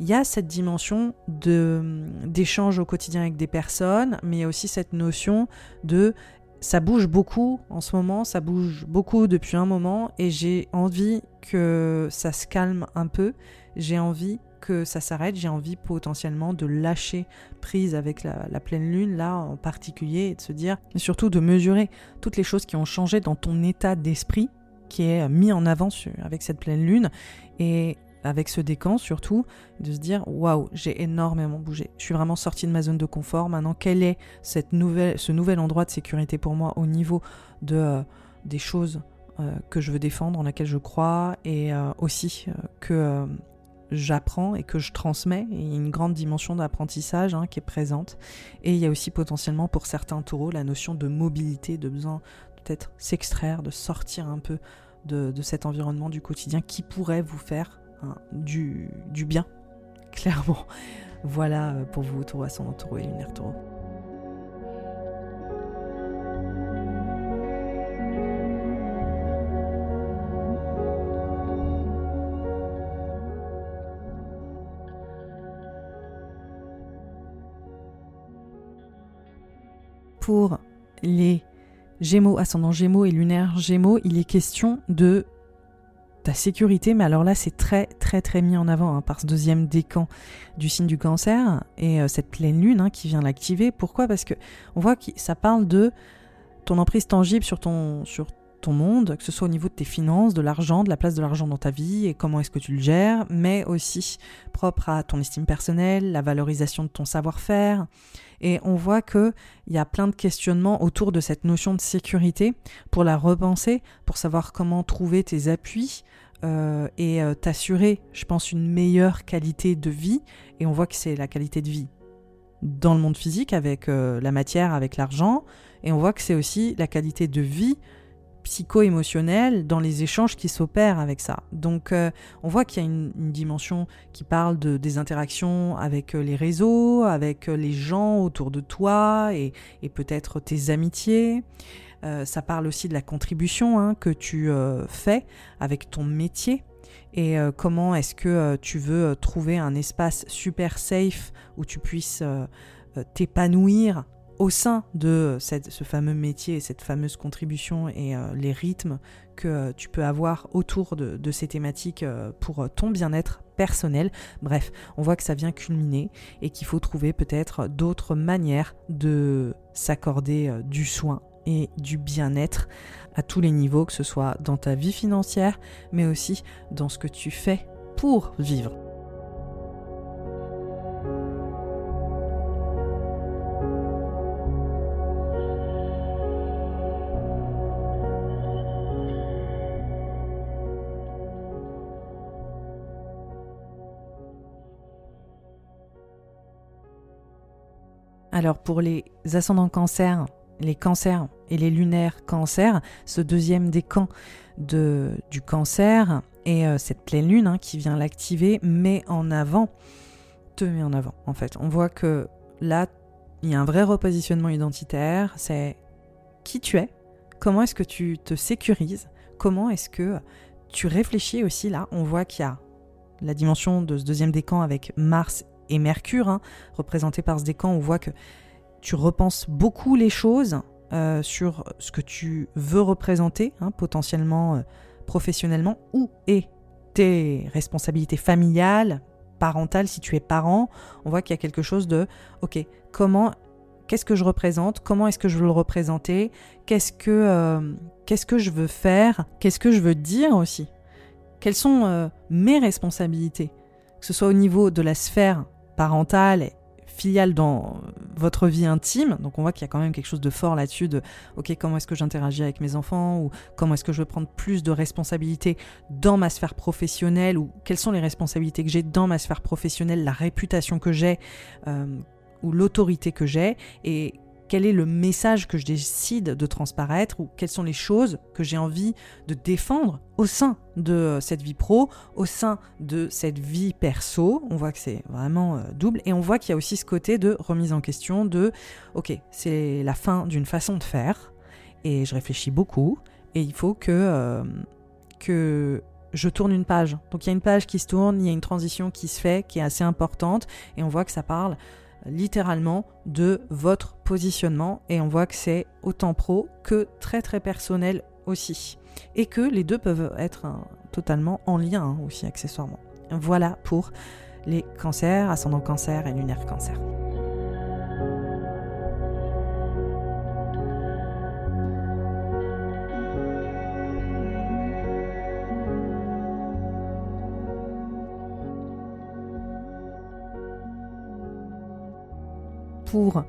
Il y a cette dimension d'échange au quotidien avec des personnes, mais il y a aussi cette notion de ça bouge beaucoup en ce moment, ça bouge beaucoup depuis un moment et j'ai envie que ça se calme un peu, j'ai envie que ça s'arrête, j'ai envie potentiellement de lâcher prise avec la pleine lune là en particulier et de se dire, mais surtout de mesurer toutes les choses qui ont changé dans ton état d'esprit qui est mis en avant avec cette pleine lune et avec ce décan surtout, de se dire waouh, j'ai énormément bougé, je suis vraiment sortie de ma zone de confort, maintenant quel est ce nouvel endroit de sécurité pour moi au niveau des choses que je veux défendre, en laquelle je crois et aussi que j'apprends et que je transmets. Il y a une grande dimension d'apprentissage qui est présente. Et il y a aussi potentiellement pour certains taureaux la notion de mobilité, de besoin de peut-être s'extraire, de sortir un peu de cet environnement du quotidien qui pourrait vous faire du bien, clairement. Voilà pour vous, taureau ascendant taureau et lunaire taureau. Pour les Gémeaux, ascendant Gémeaux et lunaire Gémeaux, il est question de ta sécurité, mais alors là c'est très très très mis en avant par ce deuxième décan du signe du Cancer et cette pleine lune qui vient l'activer. Pourquoi ? Parce que on voit que ça parle de ton emprise tangible sur ton monde, que ce soit au niveau de tes finances, de l'argent, de la place de l'argent dans ta vie et comment est-ce que tu le gères, mais aussi propre à ton estime personnelle, la valorisation de ton savoir-faire. Et on voit qu'il y a plein de questionnements autour de cette notion de sécurité pour la repenser, pour savoir comment trouver tes appuis et t'assurer, je pense, une meilleure qualité de vie. Et on voit que c'est la qualité de vie dans le monde physique avec la matière, avec l'argent. Et on voit que c'est aussi la qualité de vie psycho-émotionnel dans les échanges qui s'opèrent avec ça. Donc on voit qu'il y a une dimension qui parle des interactions avec les réseaux, avec les gens autour de toi et peut-être tes amitiés. Ça parle aussi de la contribution que tu fais avec ton métier et comment est-ce que tu veux trouver un espace super safe où tu puisses t'épanouir au sein de ce fameux métier, cette fameuse contribution et les rythmes que tu peux avoir autour de ces thématiques pour ton bien-être personnel. Bref, on voit que ça vient culminer et qu'il faut trouver peut-être d'autres manières de s'accorder du soin et du bien-être à tous les niveaux, que ce soit dans ta vie financière, mais aussi dans ce que tu fais pour vivre. Alors pour les ascendants Cancer, les Cancers et les lunaires Cancer, ce deuxième décan du Cancer et cette pleine lune qui vient l'activer te met en avant en fait. On voit que là, il y a un vrai repositionnement identitaire, c'est qui tu es, comment est-ce que tu te sécurises, comment est-ce que tu réfléchis aussi là. On voit qu'il y a la dimension de ce deuxième décan avec Mars et Mercure, représenté par ce décan. On voit que tu repenses beaucoup les choses sur ce que tu veux représenter, potentiellement professionnellement, ou et tes responsabilités familiales, parentales, si tu es parent. On voit qu'il y a quelque chose de « Ok, qu'est-ce que je représente ? Comment est-ce que je veux le représenter ? Qu'est-ce que je veux faire ? Qu'est-ce que je veux dire aussi ? Quelles sont mes responsabilités ? Que ce soit au niveau de la sphère parentale, filiale dans votre vie intime. Donc on voit qu'il y a quand même quelque chose de fort là-dessus de « Ok, comment est-ce que j'interagis avec mes enfants ?» ou « Comment est-ce que je veux prendre plus de responsabilités dans ma sphère professionnelle ?» ou « Quelles sont les responsabilités que j'ai dans ma sphère professionnelle, la réputation que j'ai ou l'autorité que j'ai ?» et quel est le message que je décide de transparaître, ou quelles sont les choses que j'ai envie de défendre au sein de cette vie pro, au sein de cette vie perso. On voit que c'est vraiment double. Et on voit qu'il y a aussi ce côté de remise en question de « Ok, c'est la fin d'une façon de faire et je réfléchis beaucoup et il faut que je tourne une page. » Donc il y a une page qui se tourne, il y a une transition qui se fait, qui est assez importante, et on voit que ça parle littéralement de votre positionnement, et on voit que c'est autant pro que très très personnel aussi, et que les deux peuvent être totalement en lien aussi accessoirement. Voilà pour les Cancers, ascendant Cancer et lunaire Cancer. Pour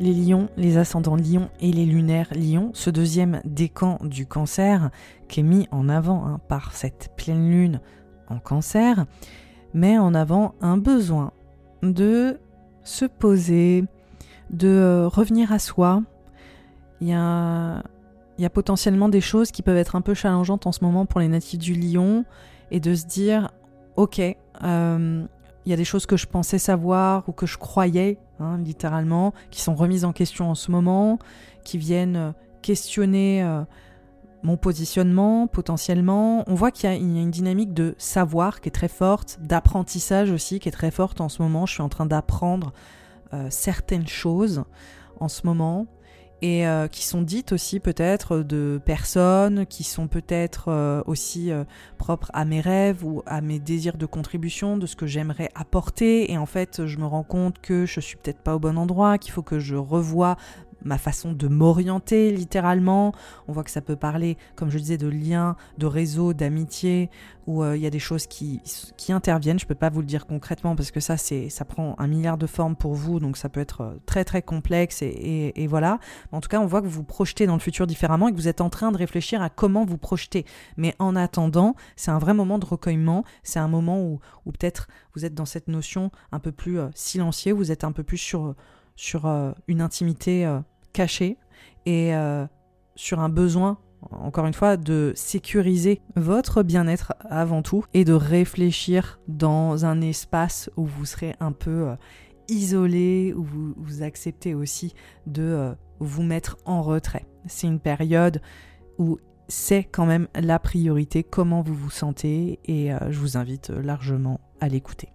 les lions, les ascendants lions et les lunaires lions, ce deuxième décan du Cancer qui est mis en avant par cette pleine lune en Cancer, met en avant un besoin de se poser, de revenir à soi. Il y a potentiellement des choses qui peuvent être un peu challengeantes en ce moment pour les natifs du Lion, et de se dire « Ok, il y a des choses que je pensais savoir ou que je croyais, littéralement, qui sont remises en question en ce moment, qui viennent questionner mon positionnement potentiellement. » On voit qu'il y a une dynamique de savoir qui est très forte, d'apprentissage aussi qui est très forte en ce moment. Je suis en train d'apprendre certaines choses en ce moment, et qui sont dites aussi peut-être de personnes qui sont peut-être aussi propres à mes rêves ou à mes désirs de contribution, de ce que j'aimerais apporter, et en fait je me rends compte que je suis peut-être pas au bon endroit, qu'il faut que je revoie ma façon de m'orienter littéralement. On voit que ça peut parler, comme je disais, de liens, de réseaux, d'amitié, où il y a des choses qui interviennent. Je ne peux pas vous le dire concrètement parce que ça prend 1 milliard de formes pour vous, donc ça peut être très très complexe et voilà. En tout cas, on voit que vous vous projetez dans le futur différemment et que vous êtes en train de réfléchir à comment vous projeter. Mais en attendant, c'est un vrai moment de recueillement, c'est un moment où peut-être vous êtes dans cette notion un peu plus silencieuse, vous êtes un peu plus sur une intimité cachée et sur un besoin, encore une fois, de sécuriser votre bien-être avant tout et de réfléchir dans un espace où vous serez un peu isolé, où vous acceptez aussi de vous mettre en retrait. C'est une période où c'est quand même la priorité, comment vous vous sentez, et je vous invite largement à l'écouter.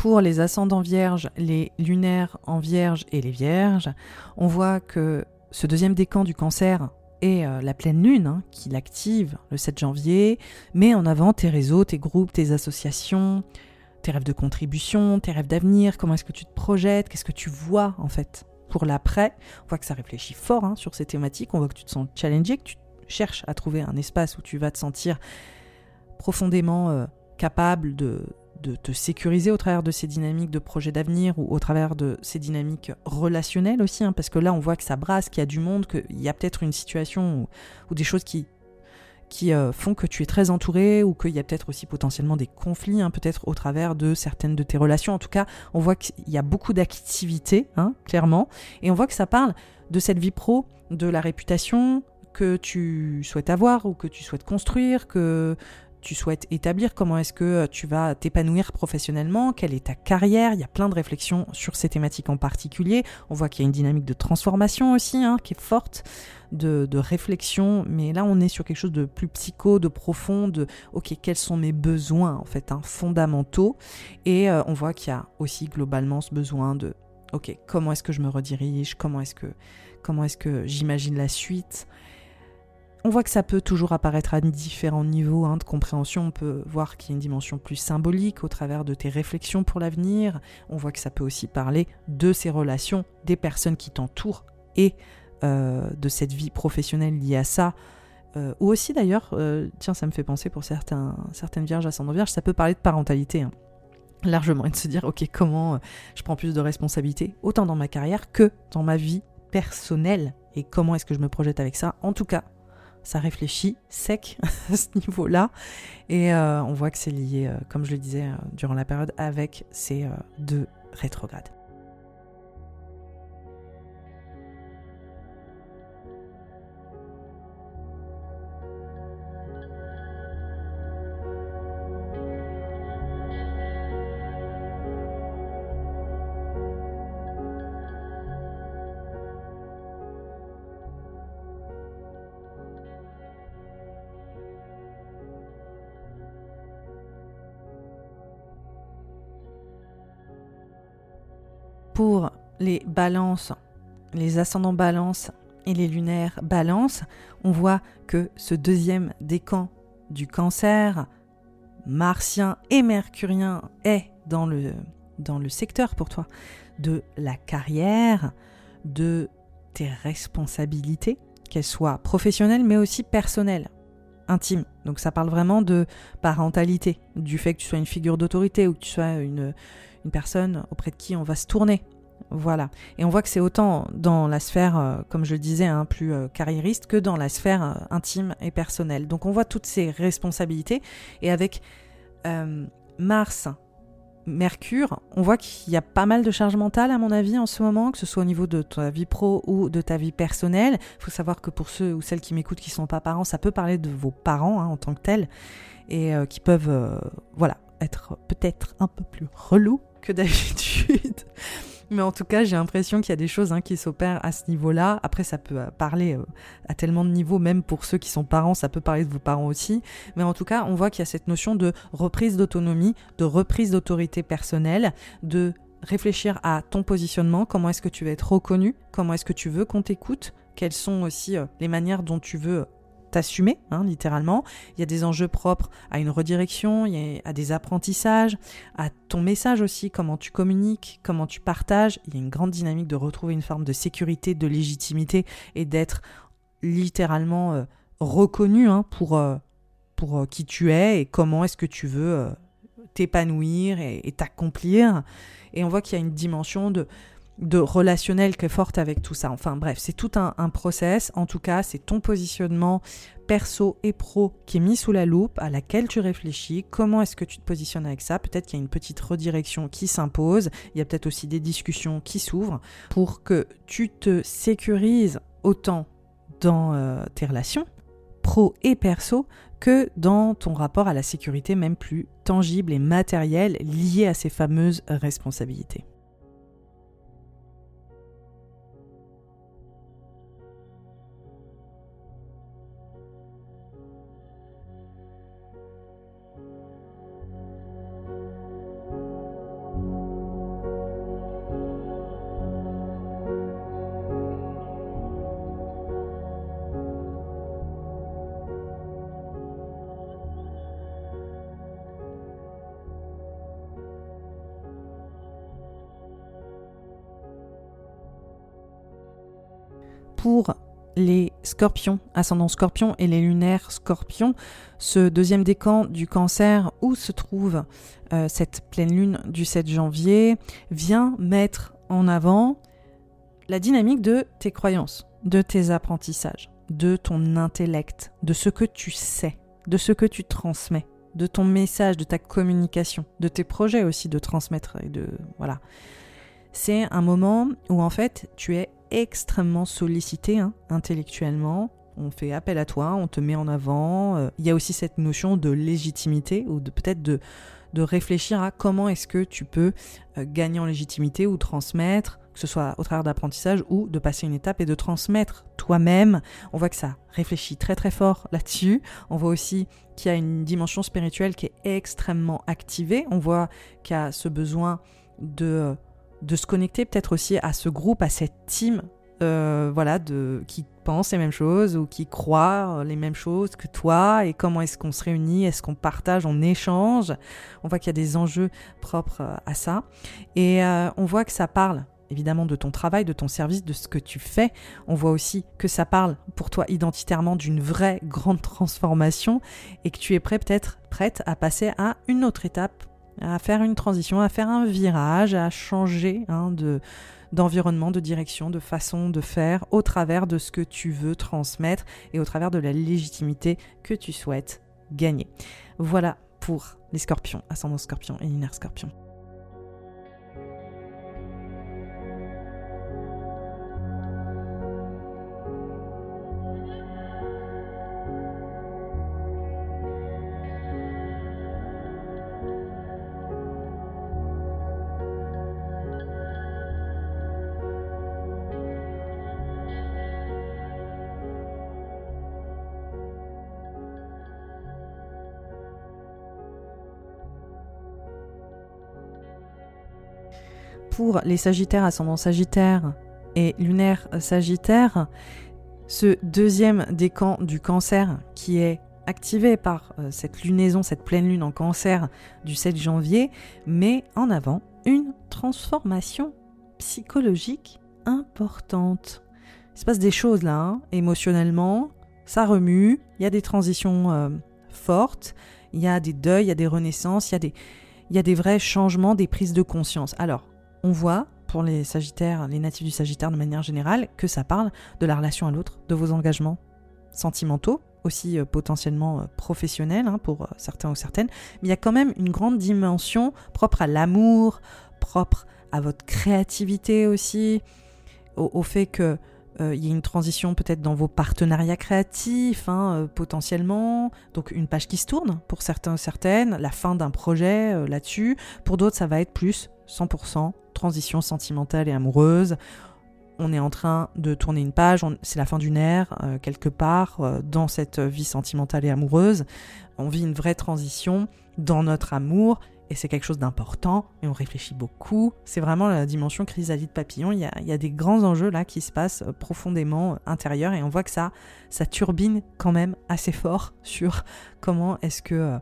Pour les ascendants vierges, les lunaires en vierge et les vierges, on voit que ce deuxième décan du cancer est la pleine lune qui l'active le 7 janvier, met en avant tes réseaux, tes groupes, tes associations, tes rêves de contribution, tes rêves d'avenir, comment est-ce que tu te projettes, qu'est-ce que tu vois en fait pour l'après. On voit que ça réfléchit fort sur ces thématiques, on voit que tu te sens challengé, que tu cherches à trouver un espace où tu vas te sentir profondément capable de te sécuriser au travers de ces dynamiques de projets d'avenir ou au travers de ces dynamiques relationnelles aussi, parce que là on voit que ça brasse, qu'il y a du monde, qu'il y a peut-être une situation ou des choses qui font que tu es très entouré, ou qu'il y a peut-être aussi potentiellement des conflits, peut-être au travers de certaines de tes relations. En tout cas, on voit qu'il y a beaucoup d'activités, clairement, et on voit que ça parle de cette vie pro, de la réputation que tu souhaites avoir ou que tu souhaites construire, que tu souhaites établir, comment est-ce que tu vas t'épanouir professionnellement, quelle est ta carrière. Il y a plein de réflexions sur ces thématiques en particulier. On voit qu'il y a une dynamique de transformation aussi, qui est forte, de réflexion, mais là on est sur quelque chose de plus psycho, de profond, de ok, quels sont mes besoins en fait, fondamentaux, et on voit qu'il y a aussi globalement ce besoin de ok, comment est-ce que je me redirige, comment est-ce que j'imagine la suite. On voit que ça peut toujours apparaître à différents niveaux de compréhension. On peut voir qu'il y a une dimension plus symbolique au travers de tes réflexions pour l'avenir. On voit que ça peut aussi parler de ces relations, des personnes qui t'entourent et de cette vie professionnelle liée à ça. Ou aussi d'ailleurs, tiens, ça me fait penser pour certaines vierges, ascendant vierge, ça peut parler de parentalité, largement, et de se dire « Ok, comment je prends plus de responsabilités, autant dans ma carrière que dans ma vie personnelle, et comment est-ce que je me projette avec ça ?» En tout cas, ça réfléchit sec à ce niveau-là, et on voit que c'est lié, comme je le disais, durant la période avec ces 2 rétrogrades. Pour les balances, les ascendants balance et les lunaires balance, on voit que ce deuxième décan du cancer, martien et mercurien, est dans le dans le secteur pour toi de la carrière, de tes responsabilités, qu'elles soient professionnelles mais aussi personnelles, intimes. Donc ça parle vraiment de parentalité, du fait que tu sois une figure d'autorité ou que tu sois une personne auprès de qui on va se tourner. Voilà. Et on voit que c'est autant dans la sphère, comme je le disais, plus carriériste que dans la sphère intime et personnelle. Donc on voit toutes ces responsabilités. Et avec Mars, Mercure, on voit qu'il y a pas mal de charge mentale à mon avis en ce moment, que ce soit au niveau de ta vie pro ou de ta vie personnelle. Il faut savoir que pour ceux ou celles qui m'écoutent qui ne sont pas parents, ça peut parler de vos parents en tant que tels et qui peuvent être peut-être un peu plus relous que d'habitude. Mais en tout cas, j'ai l'impression qu'il y a des choses qui s'opèrent à ce niveau-là. Après, ça peut parler à tellement de niveaux, même pour ceux qui sont parents, ça peut parler de vos parents aussi. Mais en tout cas, on voit qu'il y a cette notion de reprise d'autonomie, de reprise d'autorité personnelle, de réfléchir à ton positionnement, comment est-ce que tu vas être reconnu, comment est-ce que tu veux qu'on t'écoute, quelles sont aussi les manières dont tu veux t'assumer, littéralement. Il y a des enjeux propres à une redirection, à des apprentissages, à ton message aussi, comment tu communiques, comment tu partages. Il y a une grande dynamique de retrouver une forme de sécurité, de légitimité et d'être littéralement reconnu pour qui tu es et comment est-ce que tu veux t'épanouir et t'accomplir. Et on voit qu'il y a une dimension de relationnel qui est forte avec tout ça. Enfin bref, c'est tout un process. En tout cas, c'est ton positionnement perso et pro qui est mis sous la loupe, à laquelle tu réfléchis. Comment est-ce que tu te positionnes avec ça ? Peut-être qu'il y a une petite redirection qui s'impose. Il y a peut-être aussi des discussions qui s'ouvrent pour que tu te sécurises autant dans tes relations pro et perso que dans ton rapport à la sécurité même plus tangible et matérielle liée à ces fameuses responsabilités. Pour les scorpions, ascendant scorpion et les lunaires scorpions, ce deuxième décan du Cancer où se trouve cette pleine lune du 7 janvier vient mettre en avant la dynamique de tes croyances, de tes apprentissages, de ton intellect, de ce que tu sais, de ce que tu transmets, de ton message, de ta communication, de tes projets aussi de transmettre et de voilà. C'est un moment où en fait tu es extrêmement sollicité intellectuellement, on fait appel à toi, on te met en avant. Il y a aussi cette notion de légitimité ou de peut-être de réfléchir à comment est-ce que tu peux gagner en légitimité ou transmettre, que ce soit au travers d'apprentissage ou de passer une étape et de transmettre toi-même. On voit que ça réfléchit très très fort là-dessus. On voit aussi qu'il y a une dimension spirituelle qui est extrêmement activée. On voit qu'il y a ce besoin de se connecter peut-être aussi à ce groupe, à cette team qui pense les mêmes choses ou qui croit les mêmes choses que toi, et comment est-ce qu'on se réunit, est-ce qu'on partage, on échange. On voit qu'il y a des enjeux propres à ça et on voit que ça parle évidemment de ton travail, de ton service, de ce que tu fais. On voit aussi que ça parle pour toi identitairement d'une vraie grande transformation et que tu es prête à passer à une autre étape, à faire une transition, à faire un virage, à changer d'environnement, de direction, de façon de faire au travers de ce que tu veux transmettre et au travers de la légitimité que tu souhaites gagner. Voilà pour les scorpions, ascendant scorpion et lunaire scorpion. Pour les Sagittaires, ascendant Sagittaire et lunaire Sagittaire, ce deuxième décan du Cancer qui est activé par cette lunaison, cette pleine lune en Cancer du 7 janvier, met en avant une transformation psychologique importante. Il se passe des choses là, émotionnellement, ça remue, il y a des transitions fortes, il y a des deuils, il y a des renaissances, il y a des vrais changements, des prises de conscience. Alors, on voit pour les Sagittaires, les natifs du Sagittaire de manière générale, que ça parle de la relation à l'autre, de vos engagements sentimentaux, aussi potentiellement professionnels pour certains ou certaines, mais il y a quand même une grande dimension propre à l'amour, propre à votre créativité aussi, au fait que il y a une transition peut-être dans vos partenariats créatifs, potentiellement. Donc une page qui se tourne pour certains ou certaines, la fin d'un projet là-dessus. Pour d'autres, ça va être plus 100% transition sentimentale et amoureuse. On est en train de tourner une page, c'est la fin d'une ère, quelque part, dans cette vie sentimentale et amoureuse. On vit une vraie transition dans notre amour. Et c'est quelque chose d'important, et on réfléchit beaucoup. C'est vraiment la dimension chrysalide papillon. Il y a des grands enjeux là qui se passent profondément intérieurs, et on voit que ça turbine quand même assez fort sur comment est-ce que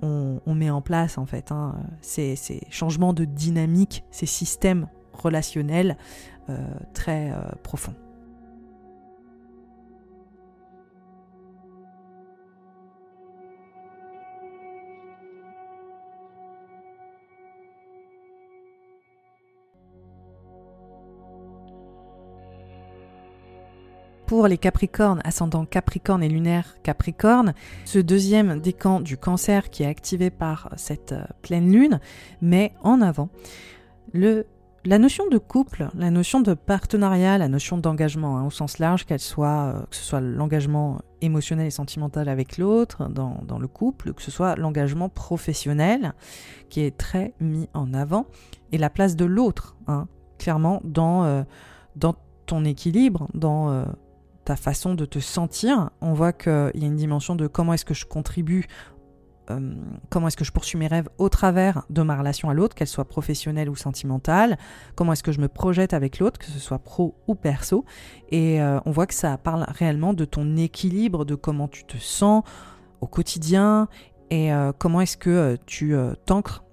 on met en place en fait ces changements de dynamique, ces systèmes relationnels très profonds. Pour les Capricornes, ascendant Capricorne et lunaire Capricorne, ce deuxième décan du Cancer qui est activé par cette pleine lune met en avant la notion de couple, la notion de partenariat, la notion d'engagement au sens large, que ce soit l'engagement émotionnel et sentimental avec l'autre dans le couple, que ce soit l'engagement professionnel qui est très mis en avant, et la place de l'autre, clairement dans ton équilibre, dans ta façon de te sentir. On voit qu'il y a une dimension de comment est-ce que je contribue, comment est-ce que je poursuis mes rêves au travers de ma relation à l'autre, qu'elle soit professionnelle ou sentimentale, comment est-ce que je me projette avec l'autre, que ce soit pro ou perso, et on voit que ça parle réellement de ton équilibre, de comment tu te sens au quotidien, et comment est-ce que tu t'ancres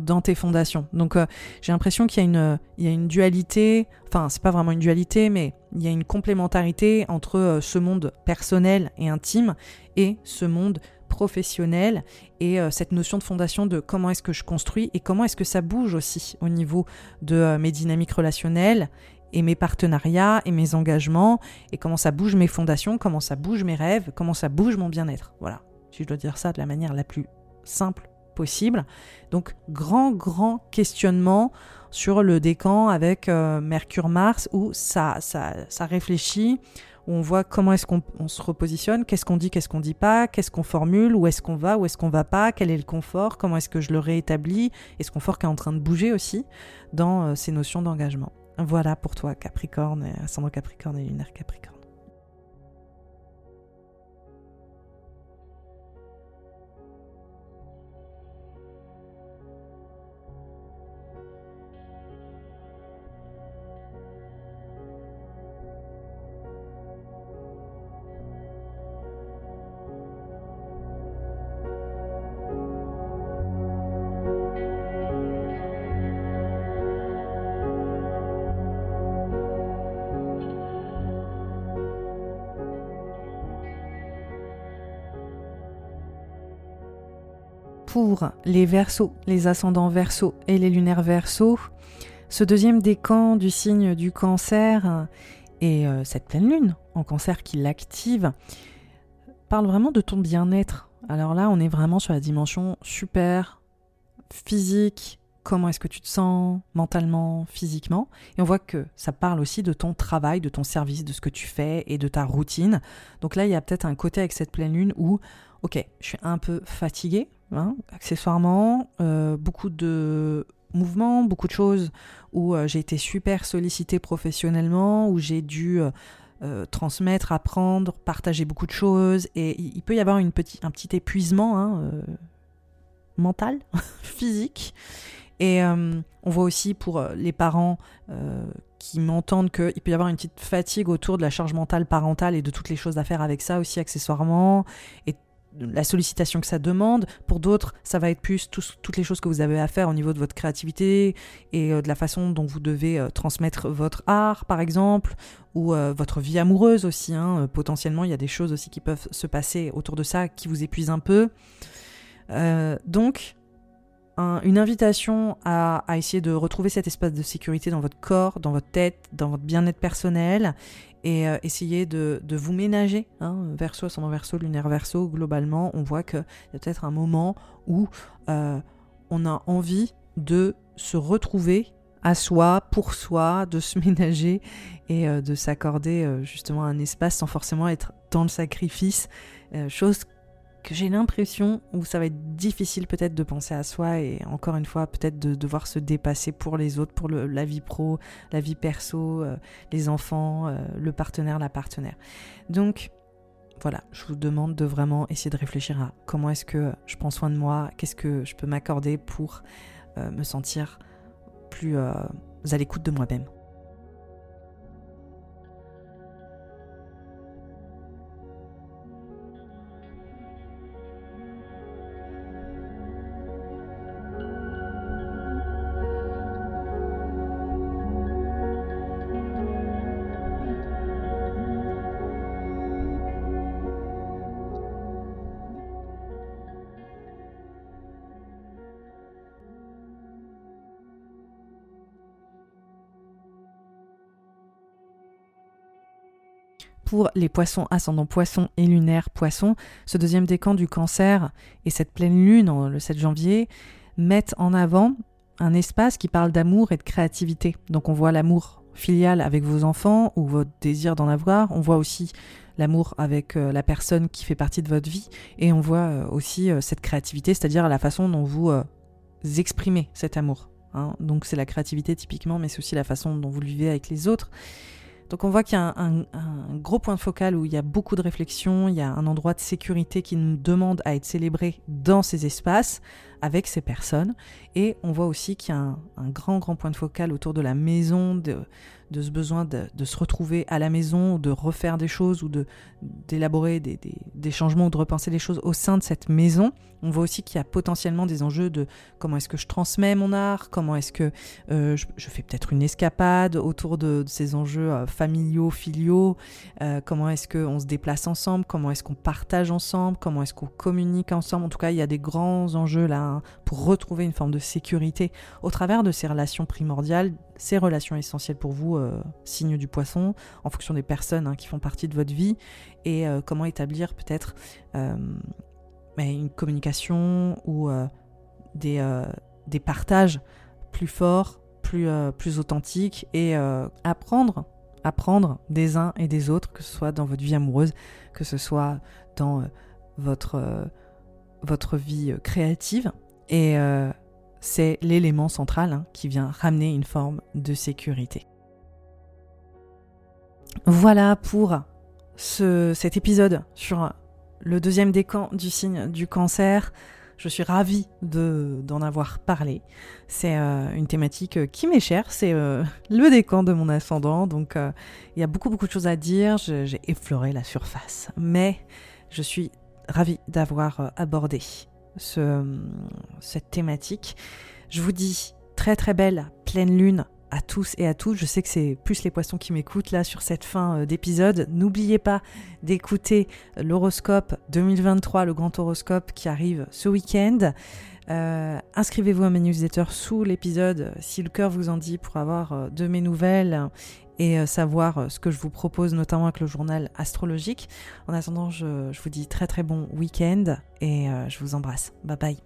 dans tes fondations. Donc j'ai l'impression qu'il y a une dualité, enfin c'est pas vraiment une dualité, mais il y a une complémentarité entre ce monde personnel et intime et ce monde professionnel, et cette notion de fondation de comment est-ce que je construis et comment est-ce que ça bouge aussi au niveau de mes dynamiques relationnelles et mes partenariats et mes engagements, et comment ça bouge mes fondations, comment ça bouge mes rêves, comment ça bouge mon bien-être. Voilà, si je dois dire ça de la manière la plus simple possible. Donc grand questionnement sur le décan avec Mercure-Mars, où ça réfléchit, où on voit comment est-ce qu'on se repositionne, qu'est-ce qu'on dit pas, qu'est-ce qu'on formule, où est-ce qu'on va pas, quel est le confort, comment est-ce que je le réétablis, et ce confort qui est en train de bouger aussi dans ces notions d'engagement. Voilà pour toi Capricorne, ascendant Capricorne et lunaire Capricorne. Pour les Verseaux, les ascendants Verseaux et les lunaires Verseaux, ce deuxième décan du signe du Cancer et cette pleine lune en Cancer qui l'active parle vraiment de ton bien-être. Alors là, on est vraiment sur la dimension super physique. Comment est-ce que tu te sens mentalement, physiquement? Et on voit que ça parle aussi de ton travail, de ton service, de ce que tu fais et de ta routine. Donc là, il y a peut-être un côté avec cette pleine lune où, ok, je suis un peu fatiguée, accessoirement, beaucoup de mouvements, beaucoup de choses où j'ai été super sollicitée professionnellement, où j'ai dû transmettre, apprendre, partager beaucoup de choses, et il peut y avoir un petit épuisement mental, physique, et on voit aussi pour les parents qui m'entendent qu'il peut y avoir une petite fatigue autour de la charge mentale parentale et de toutes les choses à faire avec ça aussi accessoirement, et la sollicitation que ça demande. Pour d'autres, ça va être plus toutes les choses que vous avez à faire au niveau de votre créativité et de la façon dont vous devez transmettre votre art, par exemple, ou votre vie amoureuse aussi. Potentiellement, il y a des choses aussi qui peuvent se passer autour de ça qui vous épuisent un peu. Donc, une invitation à essayer de retrouver cet espace de sécurité dans votre corps, dans votre tête, dans votre bien-être personnel, et essayer de vous ménager. Verseau, ascendant Verseau, lunaire Verseau, globalement, on voit qu'il y a peut-être un moment où on a envie de se retrouver à soi, pour soi, de se ménager et de s'accorder justement un espace sans forcément être dans le sacrifice, chose que j'ai l'impression où ça va être difficile peut-être de penser à soi et encore une fois peut-être de devoir se dépasser pour les autres, pour la vie pro, la vie perso, les enfants, le partenaire, la partenaire. Donc voilà, je vous demande de vraiment essayer de réfléchir à comment est-ce que je prends soin de moi, qu'est-ce que je peux m'accorder pour me sentir plus à l'écoute de moi-même. Pour les poissons, ascendant poissons et lunaire poissons, ce deuxième décan du cancer et cette pleine lune, le 7 janvier, mettent en avant un espace qui parle d'amour et de créativité. Donc on voit l'amour filial avec vos enfants ou votre désir d'en avoir, on voit aussi l'amour avec la personne qui fait partie de votre vie et on voit aussi cette créativité, c'est-à-dire la façon dont vous exprimez cet amour. Donc c'est la créativité typiquement, mais c'est aussi la façon dont vous le vivez avec les autres. Donc on voit qu'il y a un gros point focal où il y a beaucoup de réflexion, il y a un endroit de sécurité qui nous demande à être célébré dans ces espaces, avec ces personnes. Et on voit aussi qu'il y a un grand point de focal autour de la maison, de ce besoin de se retrouver à la maison, de refaire des choses ou d'élaborer des changements ou de repenser les choses au sein de cette maison. On voit aussi qu'il y a potentiellement des enjeux de comment est-ce que je transmets mon art, comment est-ce que je fais peut-être une escapade autour de ces enjeux familiaux, filiaux, comment est-ce qu'on se déplace ensemble, comment est-ce qu'on partage ensemble, comment est-ce qu'on communique ensemble. En tout cas, il y a des grands enjeux là pour retrouver une forme de sécurité au travers de ces relations primordiales, ces relations essentielles pour vous, signe du poisson, en fonction des personnes qui font partie de votre vie, et comment établir peut-être une communication ou des partages plus forts, plus authentiques, et apprendre des uns et des autres, que ce soit dans votre vie amoureuse, que ce soit dans votre vie créative, et c'est l'élément central qui vient ramener une forme de sécurité. Voilà pour cet épisode sur le deuxième décan du signe du cancer. Je suis ravie d'en avoir parlé. C'est une thématique qui m'est chère, c'est le décan de mon ascendant, donc il y a beaucoup de choses à dire, j'ai effleuré la surface, mais je suis ravie d'avoir abordé cette thématique. Je vous dis très belle pleine lune à tous et à toutes. Je sais que c'est plus les poissons qui m'écoutent là sur cette fin d'épisode. N'oubliez pas d'écouter l'horoscope 2023, le grand horoscope qui arrive ce week-end. Inscrivez-vous à mes newsletters sous l'épisode si le cœur vous en dit pour avoir de mes nouvelles et savoir ce que je vous propose, notamment avec le journal astrologique. En attendant, je vous dis très bon week-end et je vous embrasse. Bye bye.